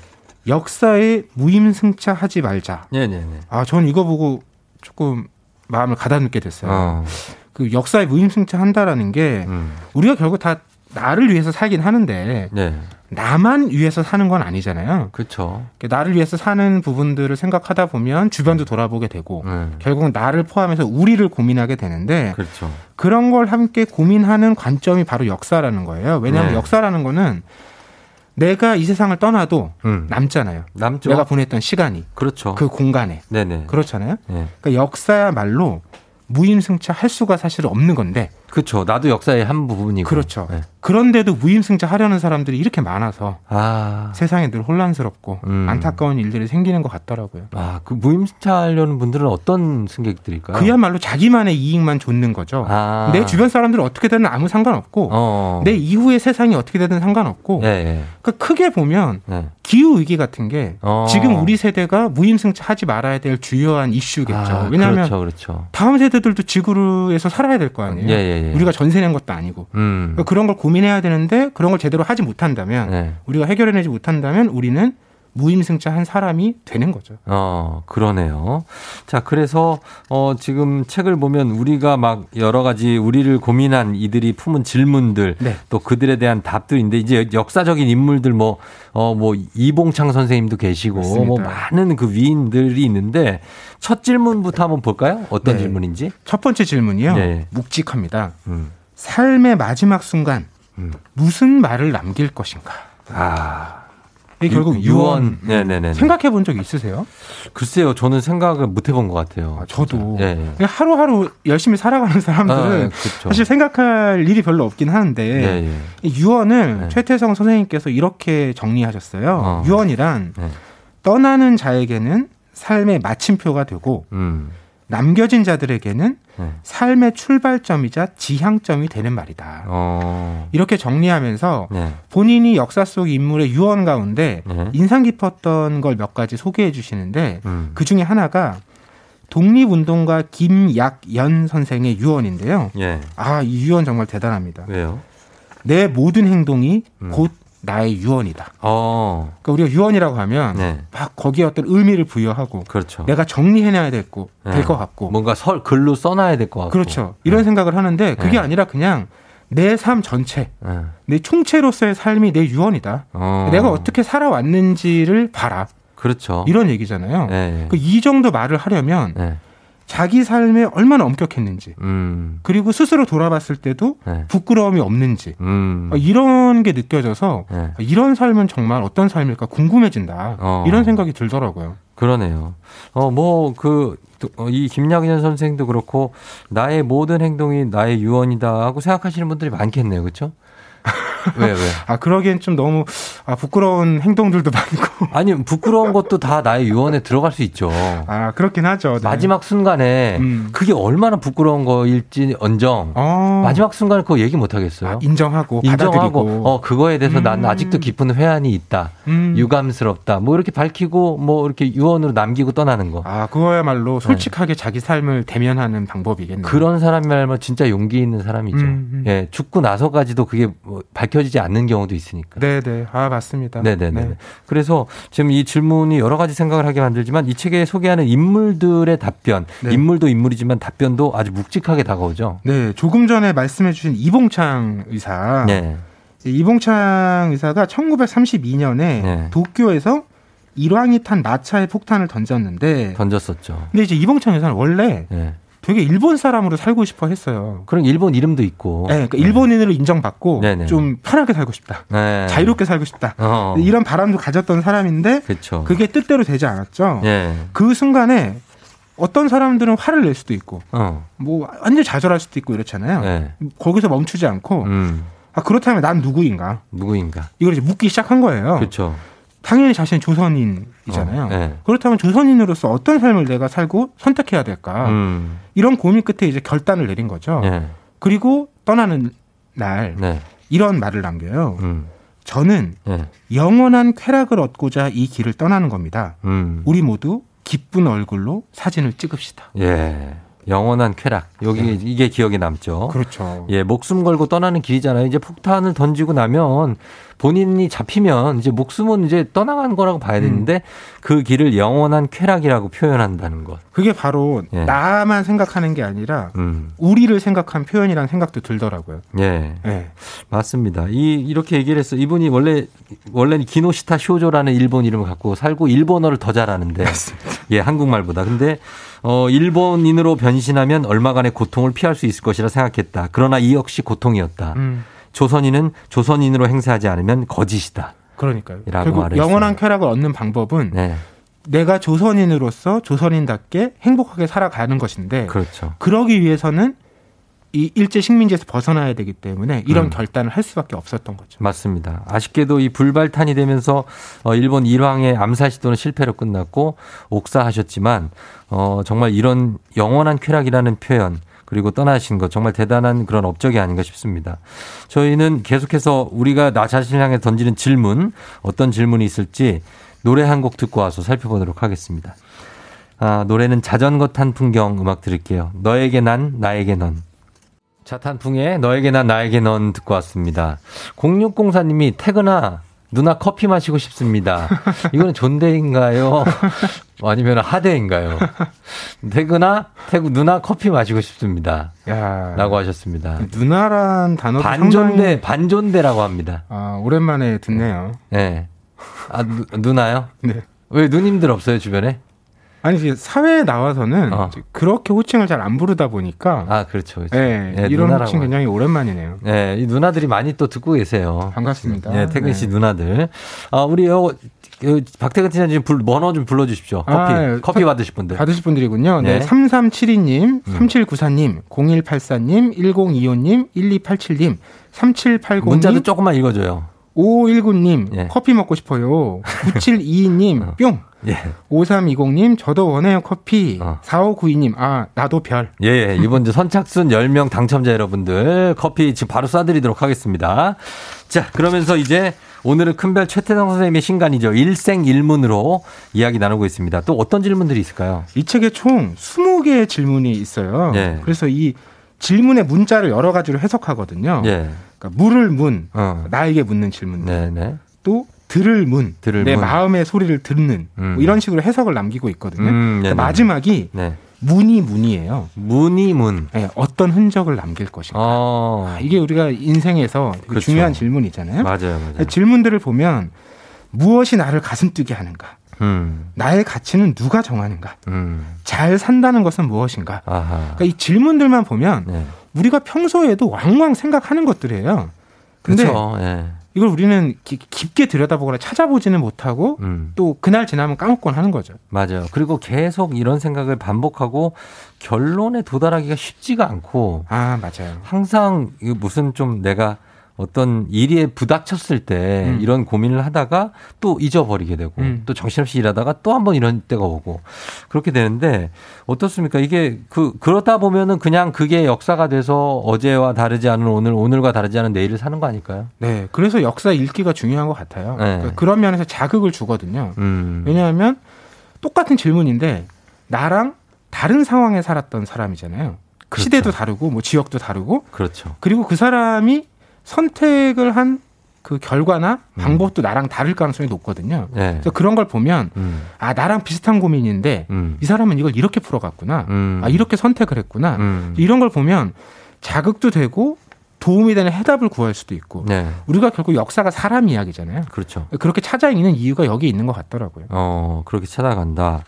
역사에 무임승차하지 말자. 네네네. 아, 전 이거 보고 조금 마음을 가다듬게 됐어요. 어. 그 역사에 무임승차한다라는 게 음. 우리가 결국 다 나를 위해서 살긴 하는데 네. 나만 위해서 사는 건 아니잖아요. 그렇죠. 그러니까 나를 위해서 사는 부분들을 생각하다 보면 주변도 돌아보게 되고 음. 결국 나를 포함해서 우리를 고민하게 되는데 그렇죠. 그런 걸 함께 고민하는 관점이 바로 역사라는 거예요. 왜냐하면 네. 역사라는 거는 내가 이 세상을 떠나도 음. 남잖아요. 남죠. 내가 보냈던 시간이. 그렇죠. 그 공간에. 네네. 그렇잖아요. 네. 그러니까 역사야말로 무임승차 할 수가 사실 없는 건데. 그렇죠. 나도 역사의 한 부분이고. 그렇죠. 네. 그런데도 무임승차 하려는 사람들이 이렇게 많아서 아. 세상에 늘 혼란스럽고 음. 안타까운 일들이 생기는 것 같더라고요. 아, 그 무임승차 하려는 분들은 어떤 승객들일까요? 그야말로 자기만의 이익만 좇는 거죠. 아. 내 주변 사람들은 어떻게 되든 아무 상관없고 어어. 내 이후의 세상이 어떻게 되든 상관없고 예, 예. 그러니까 크게 보면 예. 기후위기 같은 게 어어. 지금 우리 세대가 무임승차 하지 말아야 될 주요한 이슈겠죠. 아, 왜냐하면 그렇죠, 그렇죠. 다음 세대들도 지구에서 살아야 될 거 아니에요. 예, 예, 예. 우리가 전세 낸 것도 아니고 음. 그러니까 그런 걸 고민하고 고민해야 되는데 그런 걸 제대로 하지 못한다면 네. 우리가 해결해내지 못한다면 우리는 무임승차 한 사람이 되는 거죠. 어, 그러네요. 자, 그래서, 어, 지금 책을 보면 우리가 막 여러 가지 우리를 고민한 이들이 품은 질문들, 네. 또 그들에 대한 답들인데, 이제 역사적인 인물들 뭐, 어, 뭐, 이봉창 선생님도 계시고, 맞습니다. 뭐, 많은 그 위인들이 있는데, 첫 질문부터 한번 볼까요? 어떤 네. 질문인지? 첫 번째 질문이요. 네. 묵직합니다. 음. 삶의 마지막 순간, 음. 무슨 말을 남길 것인가? 아. 이게 결국 유언, 유언. 생각해 본 적 있으세요? 글쎄요. 저는 생각을 못 해본 것 같아요. 아, 저도. 네네. 하루하루 열심히 살아가는 사람들은 아, 그렇죠. 사실 생각할 일이 별로 없긴 하는데 네네. 유언을 네네. 최태성 선생님께서 이렇게 정리하셨어요. 어. 유언이란 네네. 떠나는 자에게는 삶의 마침표가 되고 음. 남겨진 자들에게는 네. 삶의 출발점이자 지향점이 되는 말이다. 어. 이렇게 정리하면서 네. 본인이 역사 속 인물의 유언 가운데 네. 인상 깊었던 걸 몇 가지 소개해 주시는데 음. 그중에 하나가 독립운동가 김약연 선생의 유언인데요. 예. 아, 이 유언 정말 대단합니다. 왜요? 내 모든 행동이 음. 곧 나의 유언이다. 어. 그러니까 우리가 유언이라고 하면 네. 막 거기에 어떤 의미를 부여하고 그렇죠. 내가 정리해놔야 될 것 네. 같고 뭔가 설, 글로 써놔야 될 것 같고 그렇죠. 이런 네. 생각을 하는데 그게 네. 아니라 그냥 내 삶 전체 네. 내 총체로서의 삶이 내 유언이다. 어. 내가 어떻게 살아왔는지를 봐라. 그렇죠. 이런 얘기잖아요. 네. 그 이 정도 말을 하려면 네. 자기 삶에 얼마나 엄격했는지 음. 그리고 스스로 돌아봤을 때도 네. 부끄러움이 없는지 음. 이런 게 느껴져서 네. 이런 삶은 정말 어떤 삶일까 궁금해진다. 어. 이런 생각이 들더라고요. 그러네요. 어, 뭐 그 이 김약연 선생도 그렇고 나의 모든 행동이 나의 유언이다 하고 생각하시는 분들이 많겠네요. 그렇죠? 왜, 왜? 아, 그러기엔 좀 너무, 아, 부끄러운 행동들도 많고. 아니, 부끄러운 것도 다 나의 유언에 들어갈 수 있죠. 아, 그렇긴 하죠. 네. 마지막 순간에 음. 그게 얼마나 부끄러운 거일지 언정. 어. 마지막 순간에 그거 얘기 못 하겠어요. 아, 인정하고, 받아들이고. 인정하고, 어, 그거에 대해서 음. 난 아직도 깊은 회한이 있다. 음. 유감스럽다. 뭐 이렇게 밝히고, 뭐 이렇게 유언으로 남기고 떠나는 거. 아, 그거야말로 솔직하게 네. 자기 삶을 대면하는 방법이겠네요. 그런 사람이야말로 진짜 용기 있는 사람이죠. 음, 음. 예, 죽고 나서까지도 그게 뭐 밝혀 지지 않는 경우도 있으니까. 네네. 아, 맞습니다. 네네네. 네. 그래서 지금 이 질문이 여러 가지 생각을 하게 만들지만 이 책에 소개하는 인물들의 답변, 네. 인물도 인물이지만 답변도 아주 묵직하게 다가오죠. 네. 조금 전에 말씀해 주신 이봉창 의사. 네. 이봉창 의사가 천구백삼십이 년에 네. 도쿄에서 일왕이 탄 마차에 폭탄을 던졌는데. 던졌었죠. 근데 이제 이봉창 의사는 원래. 네. 되게 일본 사람으로 살고 싶어 했어요. 그럼 일본 이름도 있고. 네, 그러니까 네. 일본인으로 인정받고 네네. 좀 편하게 살고 싶다. 네. 자유롭게 살고 싶다. 어. 이런 바람도 가졌던 사람인데 그쵸. 그게 뜻대로 되지 않았죠. 네. 그 순간에 어떤 사람들은 화를 낼 수도 있고 어. 뭐 완전 좌절할 수도 있고 이렇잖아요. 네. 거기서 멈추지 않고 음. 아, 그렇다면 난 누구인가. 누구인가. 이걸 이제 묻기 시작한 거예요. 그렇죠. 당연히 자신은 조선인이잖아요. 어, 네. 그렇다면 조선인으로서 어떤 삶을 내가 살고 선택해야 될까. 음. 이런 고민 끝에 이제 결단을 내린 거죠. 네. 그리고 떠나는 날 네. 이런 말을 남겨요. 음. 저는 네. 영원한 쾌락을 얻고자 이 길을 떠나는 겁니다. 음. 우리 모두 기쁜 얼굴로 사진을 찍읍시다. 예. 영원한 쾌락. 여기 네. 이게 기억에 남죠. 그렇죠. 예, 목숨 걸고 떠나는 길이잖아요. 이제 폭탄을 던지고 나면 본인이 잡히면 이제 목숨은 이제 떠나간 거라고 봐야 되는데 음. 그 길을 영원한 쾌락이라고 표현한다는 것. 그게 바로 예. 나만 생각하는 게 아니라 음. 우리를 생각한 표현이라는 생각도 들더라고요. 예, 예. 맞습니다. 이 이렇게 얘기를 했어. 이분이 원래 원래는 기노시타 쇼조라는 일본 이름을 갖고 살고 일본어를 더 잘하는데 맞습니다. 예, 한국말보다. 근데 어, 일본인으로 변신하면 얼마간의 고통을 피할 수 있을 것이라 생각했다. 그러나 이 역시 고통이었다. 음. 조선인은 조선인으로 행세하지 않으면 거짓이다. 그러니까요. 결국 영원한 쾌락을 얻는 방법은 네. 내가 조선인으로서 조선인답게 행복하게 살아가는 것인데 그렇죠. 그러기 위해서는 이 일제 식민지에서 벗어나야 되기 때문에 이런 음. 결단을 할 수밖에 없었던 거죠. 맞습니다. 아쉽게도 이 불발탄이 되면서 일본 일왕의 암살 시도는 실패로 끝났고 옥사하셨지만 어, 정말 이런 영원한 쾌락이라는 표현 그리고 떠나신 것 정말 대단한 그런 업적이 아닌가 싶습니다. 저희는 계속해서 우리가 나 자신을 향해 던지는 질문 어떤 질문이 있을지 노래 한 곡 듣고 와서 살펴보도록 하겠습니다. 아, 노래는 자전거 탄 풍경 음악 들을게요. 너에게 난 나에게 넌. 자탄풍의 너에게 난 나에게 넌 듣고 왔습니다. 공육공사님이 태근아 누나 커피 마시고 싶습니다. 이거는 존대인가요? 아니면 하대인가요? 태근아 태구 누나 커피 마시고 싶습니다. 야, 라고 하셨습니다. 누나란 단어도 반존대 상당히... 반존대라고 합니다. 아 오랜만에 듣네요. 네. 아 누, 누나요? 네. 왜 누님들 없어요 주변에? 아니 사회에 나와서는 어. 그렇게 호칭을 잘 안 부르다 보니까 아 그렇죠, 그렇죠. 네, 네, 이런 누나라고. 호칭 굉장히 오랜만이네요. 네, 이 누나들이 많이 또 듣고 계세요. 반갑습니다. 네, 태근 씨 네. 누나들. 아 우리 요, 요 박태근 팀장님 번호 좀 불러주십시오. 커피 아, 네. 커피 받으실 분들 받으실 분들이군요. 네, 네. 삼삼칠이님, 음. 삼칠구사님, 공일팔사님, 일공이오님, 일이팔칠님, 삼칠팔공님 문자도 조금만 읽어줘요. 오일구님 예. 커피 먹고 싶어요. 구칠이이님 어. 뿅. 예. 오삼이공님 저도 원해요 커피. 어. 사오구이님 아 나도 별. 예 이번 주 선착순 열 명 당첨자 여러분들 커피 지금 바로 쏴드리도록 하겠습니다. 자 그러면서 이제 오늘은 큰별 최태성 선생님의 신간이죠. 일생일문으로 이야기 나누고 있습니다. 또 어떤 질문들이 있을까요? 이 책에 총 스무 개의 질문이 있어요. 예. 그래서 이 질문의 문자를 여러 가지로 해석하거든요. 예. 그러니까 물을 문, 어. 나에게 묻는 질문들. 네네. 또 들을 문, 들을 내 문. 마음의 소리를 듣는 음. 뭐 이런 식으로 해석을 남기고 있거든요. 음, 그러니까 마지막이 네. 문이 문이에요. 문이 문. 네, 어떤 흔적을 남길 것인가. 어. 아, 이게 우리가 인생에서 그렇죠. 중요한 질문이잖아요. 맞아요, 맞아요. 질문들을 보면 무엇이 나를 가슴 뛰게 하는가. 음. 나의 가치는 누가 정하는가. 음. 잘 산다는 것은 무엇인가. 그러니까 이 질문들만 보면 네. 우리가 평소에도 왕왕 생각하는 것들이에요. 근데 그렇죠. 예. 이걸 우리는 기, 깊게 들여다보거나 찾아보지는 못하고 음. 또 그날 지나면 까먹곤 하는 거죠. 맞아요. 그리고 계속 이런 생각을 반복하고 결론에 도달하기가 쉽지가 않고 아 맞아요. 항상 무슨 좀 내가 어떤 일에 부닥쳤을 때 음. 이런 고민을 하다가 또 잊어버리게 되고 음. 또 정신없이 일하다가 또 한번 이런 때가 오고 그렇게 되는데 어떻습니까? 이게 그 그러다 보면은 그냥 그게 역사가 돼서 어제와 다르지 않은 오늘, 오늘과 다르지 않은 내일을 사는 거 아닐까요? 네, 그래서 역사 읽기가 중요한 것 같아요. 네. 그러니까 그런 면에서 자극을 주거든요. 음. 왜냐하면 똑같은 질문인데 나랑 다른 상황에 살았던 사람이잖아요. 그렇죠. 시대도 다르고 뭐 지역도 다르고 그렇죠. 그리고 그 사람이 선택을 한 그 결과나 방법도 음. 나랑 다를 가능성이 높거든요. 네. 그래서 그런 걸 보면 음. 아 나랑 비슷한 고민인데 음. 이 사람은 이걸 이렇게 풀어갔구나. 음. 아 이렇게 선택을 했구나. 음. 이런 걸 보면 자극도 되고 도움이 되는 해답을 구할 수도 있고 네. 우리가 결국 역사가 사람 이야기잖아요. 그렇죠. 그렇게 찾아있는 이유가 여기 있는 것 같더라고요. 어 그렇게 찾아간다.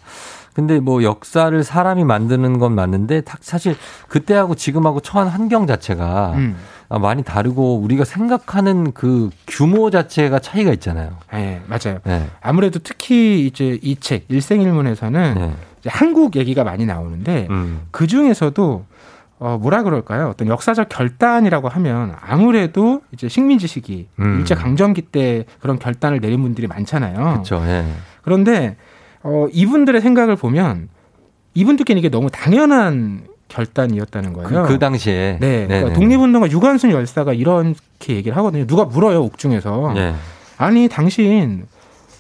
근데 뭐 역사를 사람이 만드는 건 맞는데 사실 그때하고 지금하고 처한 환경 자체가 음. 많이 다르고 우리가 생각하는 그 규모 자체가 차이가 있잖아요. 네, 맞아요. 네. 아무래도 특히 이제 이 책 일생일문에서는 네. 이제 한국 얘기가 많이 나오는데 음. 그 중에서도 어 뭐라 그럴까요? 어떤 역사적 결단이라고 하면 아무래도 이제 식민지 시기, 음. 일제 강점기 때 그런 결단을 내린 분들이 많잖아요. 그렇죠. 네. 그런데 어, 이분들의 생각을 보면 이분들께는 이게 너무 당연한 결단이었다는 거예요. 그, 그 당시에. 네. 그러니까 독립운동가 유관순 열사가 이렇게 얘기를 하거든요. 누가 물어요, 옥중에서. 네. 아니, 당신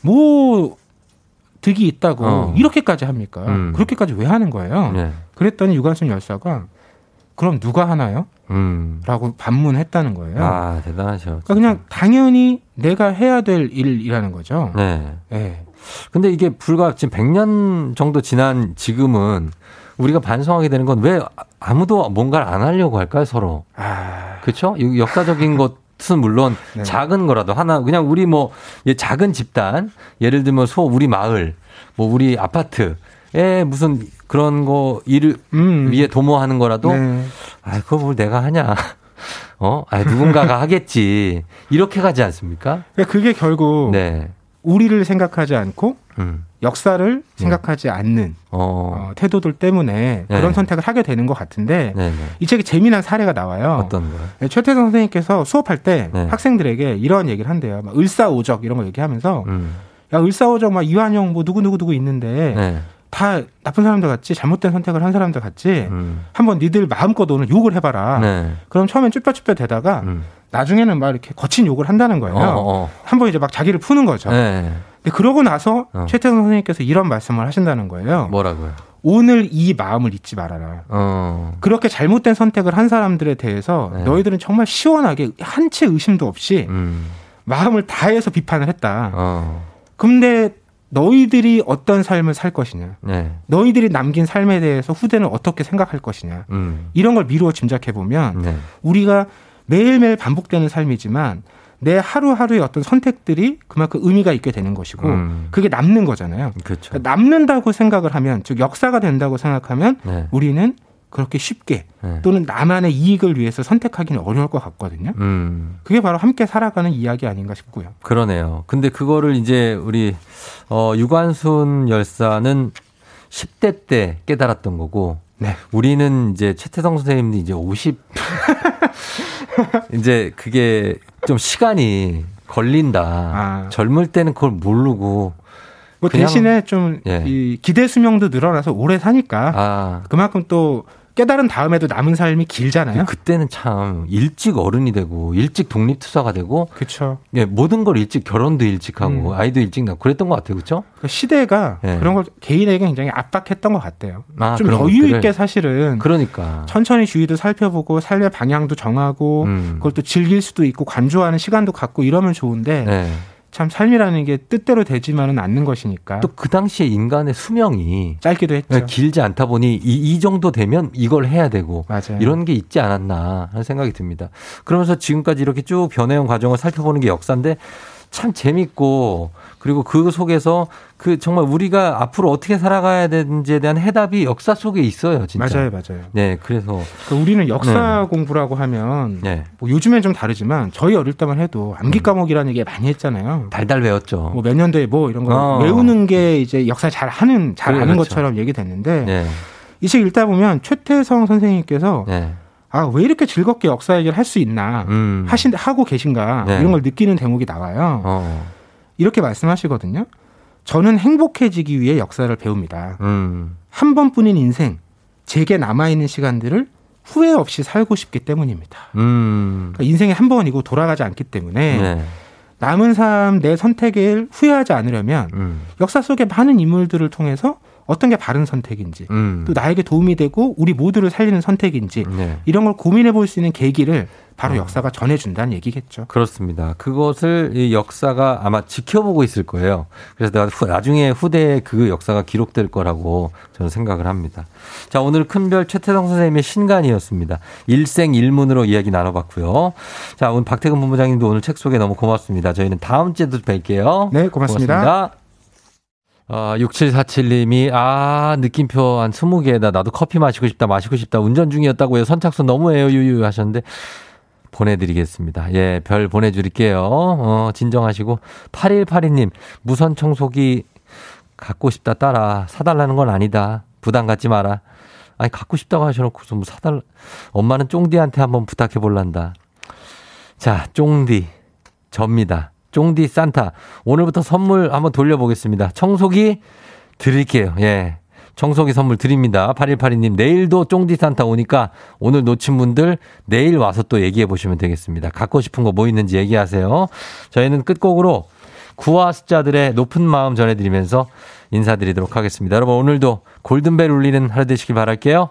뭐 득이 있다고 어. 이렇게까지 합니까? 음. 그렇게까지 왜 하는 거예요? 네. 그랬더니 유관순 열사가 그럼 누가 하나요? 음. 라고 반문했다는 거예요. 아, 대단하셔. 그러니까 그냥 당연히 내가 해야 될 일이라는 거죠. 네. 네. 근데 이게 불과 지금 백 년 정도 지난 지금은 우리가 반성하게 되는 건 왜 아무도 뭔가를 안 하려고 할까요, 서로? 아... 그렇죠? 역사적인 것은 물론 네. 작은 거라도 하나 그냥 우리 뭐 작은 집단 예를 들면 소 우리 마을 뭐 우리 아파트에 무슨 그런 거 일을 음. 위해 도모하는 거라도 네. 아 그거 뭘 내가 하냐? 어? 아 누군가가 하겠지 이렇게 가지 않습니까? 그게 결국. 네. 우리를 생각하지 않고 음. 역사를 생각하지 네. 않는 어. 어, 태도들 때문에 네. 그런 선택을 하게 되는 것 같은데 네, 네. 이 책에 재미난 사례가 나와요. 어떤 거요? 네, 최태성 선생님께서 수업할 때 네. 학생들에게 이런 얘기를 한대요. 막 을사오적 이런 거 얘기하면서 음. 야 을사오적 막 이완용 뭐 누구 누구 누구 있는데 네. 다 나쁜 사람들 같지 잘못된 선택을 한 사람들 같지 음. 한번 니들 마음껏 오늘 욕을 해봐라. 네. 그럼 처음엔 쭈뼛쭈뼛 대다가 음. 나중에는 막 이렇게 거친 욕을 한다는 거예요. 어, 어. 한번 이제 막 자기를 푸는 거죠. 네. 근데 그러고 나서 어. 최태성 선생님께서 이런 말씀을 하신다는 거예요. 뭐라고요? 오늘 이 마음을 잊지 말아라. 어. 그렇게 잘못된 선택을 한 사람들에 대해서 네. 너희들은 정말 시원하게 한 채 의심도 없이 음. 마음을 다해서 비판을 했다. 어. 근데 너희들이 어떤 삶을 살 것이냐, 네. 너희들이 남긴 삶에 대해서 후대는 어떻게 생각할 것이냐, 음. 이런 걸 미루어 짐작해보면 네. 우리가 매일매일 반복되는 삶이지만 내 하루하루의 어떤 선택들이 그만큼 의미가 있게 되는 것이고 음. 그게 남는 거잖아요. 그렇죠. 그러니까 남는다고 생각을 하면, 즉 역사가 된다고 생각하면 네. 우리는 그렇게 쉽게 네. 또는 나만의 이익을 위해서 선택하기는 어려울 것 같거든요. 음. 그게 바로 함께 살아가는 이야기 아닌가 싶고요. 그러네요. 근데 그거를 이제 우리 어, 유관순 열사는 십 대 때 깨달았던 거고 네. 우리는 이제 최태성 선생님도 이제 오십 이제 그게 좀 시간이 걸린다. 아. 젊을 때는 그걸 모르고 뭐 그냥, 대신에 좀 예. 이 기대 수명도 늘어나서 오래 사니까 아. 그만큼 또 깨달은 다음에도 남은 삶이 길잖아요. 그때는 참 일찍 어른이 되고 일찍 독립투사가 되고 그렇죠. 예, 모든 걸 일찍, 결혼도 일찍 하고 음. 아이도 일찍 낳고 그랬던 것 같아요. 그렇죠? 그 시대가 예. 그런 걸 개인에게 굉장히 압박했던 것 같아요. 아, 좀 여유 것들을. 있게 사실은 그러니까 천천히 주위도 살펴보고 삶의 방향도 정하고 음. 그걸 또 즐길 수도 있고 관조하는 시간도 갖고 이러면 좋은데 예. 참 삶이라는 게 뜻대로 되지만은 않는 것이니까. 또 그 당시에 인간의 수명이 짧기도 했죠. 길지 않다 보니 이, 이 정도 되면 이걸 해야 되고 맞아요. 이런 게 있지 않았나 하는 생각이 듭니다. 그러면서 지금까지 이렇게 쭉 변해온 과정을 살펴보는 게 역사인데 참 재밌고, 그리고 그 속에서 그 정말 우리가 앞으로 어떻게 살아가야 되는지에 대한 해답이 역사 속에 있어요, 진짜. 맞아요, 맞아요. 네, 그래서 그러니까 우리는 역사 네. 공부라고 하면 네. 뭐 요즘엔 좀 다르지만 저희 어릴 때만 해도 암기 과목이라는 얘기 많이 했잖아요. 달달 외웠죠. 뭐 몇 년도에 뭐 이런 거 어. 외우는 게 이제 역사 잘 하는 잘 그래, 아는 그렇죠. 것처럼 얘기됐는데 네. 이 책 읽다 보면 최태성 선생님께서. 네. 아, 왜 이렇게 즐겁게 역사 얘기를 할 수 있나 음. 하신, 하고 계신가 네. 이런 걸 느끼는 대목이 나와요. 어. 이렇게 말씀하시거든요. 저는 행복해지기 위해 역사를 배웁니다. 음. 한 번뿐인 인생, 제게 남아있는 시간들을 후회 없이 살고 싶기 때문입니다. 음. 그러니까 인생이 한 번이고 돌아가지 않기 때문에 네. 남은 삶, 내 선택을 후회하지 않으려면 음. 역사 속의 많은 인물들을 통해서 어떤 게 바른 선택인지 음. 또 나에게 도움이 되고 우리 모두를 살리는 선택인지 네. 이런 걸 고민해 볼 수 있는 계기를 바로 어. 역사가 전해준다는 얘기겠죠. 그렇습니다. 그것을 이 역사가 아마 지켜보고 있을 거예요. 그래서 내가 후, 나중에 후대에 그 역사가 기록될 거라고 저는 생각을 합니다. 자, 오늘 큰별 최태성 선생님의 신간이었습니다. 일생일문으로 이야기 나눠봤고요. 자, 오늘 박태근 본부장님도 오늘 책 소개 너무 고맙습니다. 저희는 다음 주에도 뵐게요. 네, 고맙습니다. 고맙습니다. 어, 육칠사칠님이 아 느낌표 한 스무 개에다 나도 커피 마시고 싶다 마시고 싶다 운전 중이었다고요. 선착순 너무해요 유유 하셨는데 보내드리겠습니다. 예, 별 보내드릴게요. 어, 진정하시고 팔일팔이님 무선 청소기 갖고 싶다 따라 사달라는 건 아니다. 부담 갖지 마라. 아니 갖고 싶다고 하셔놓고 좀 사달 엄마는 쫑디한테 한번 부탁해볼란다. 자, 쫑디 접니다. 쫑디 산타 오늘부터 선물 한번 돌려보겠습니다. 청소기 드릴게요. 예, 청소기 선물 드립니다. 팔일팔이님 내일도 쫑디 산타 오니까 오늘 놓친 분들 내일 와서 또 얘기해 보시면 되겠습니다. 갖고 싶은 거 뭐 있는지 얘기하세요. 저희는 끝곡으로 구와 숫자들의 높은 마음 전해드리면서 인사드리도록 하겠습니다. 여러분 오늘도 골든벨 울리는 하루 되시길 바랄게요.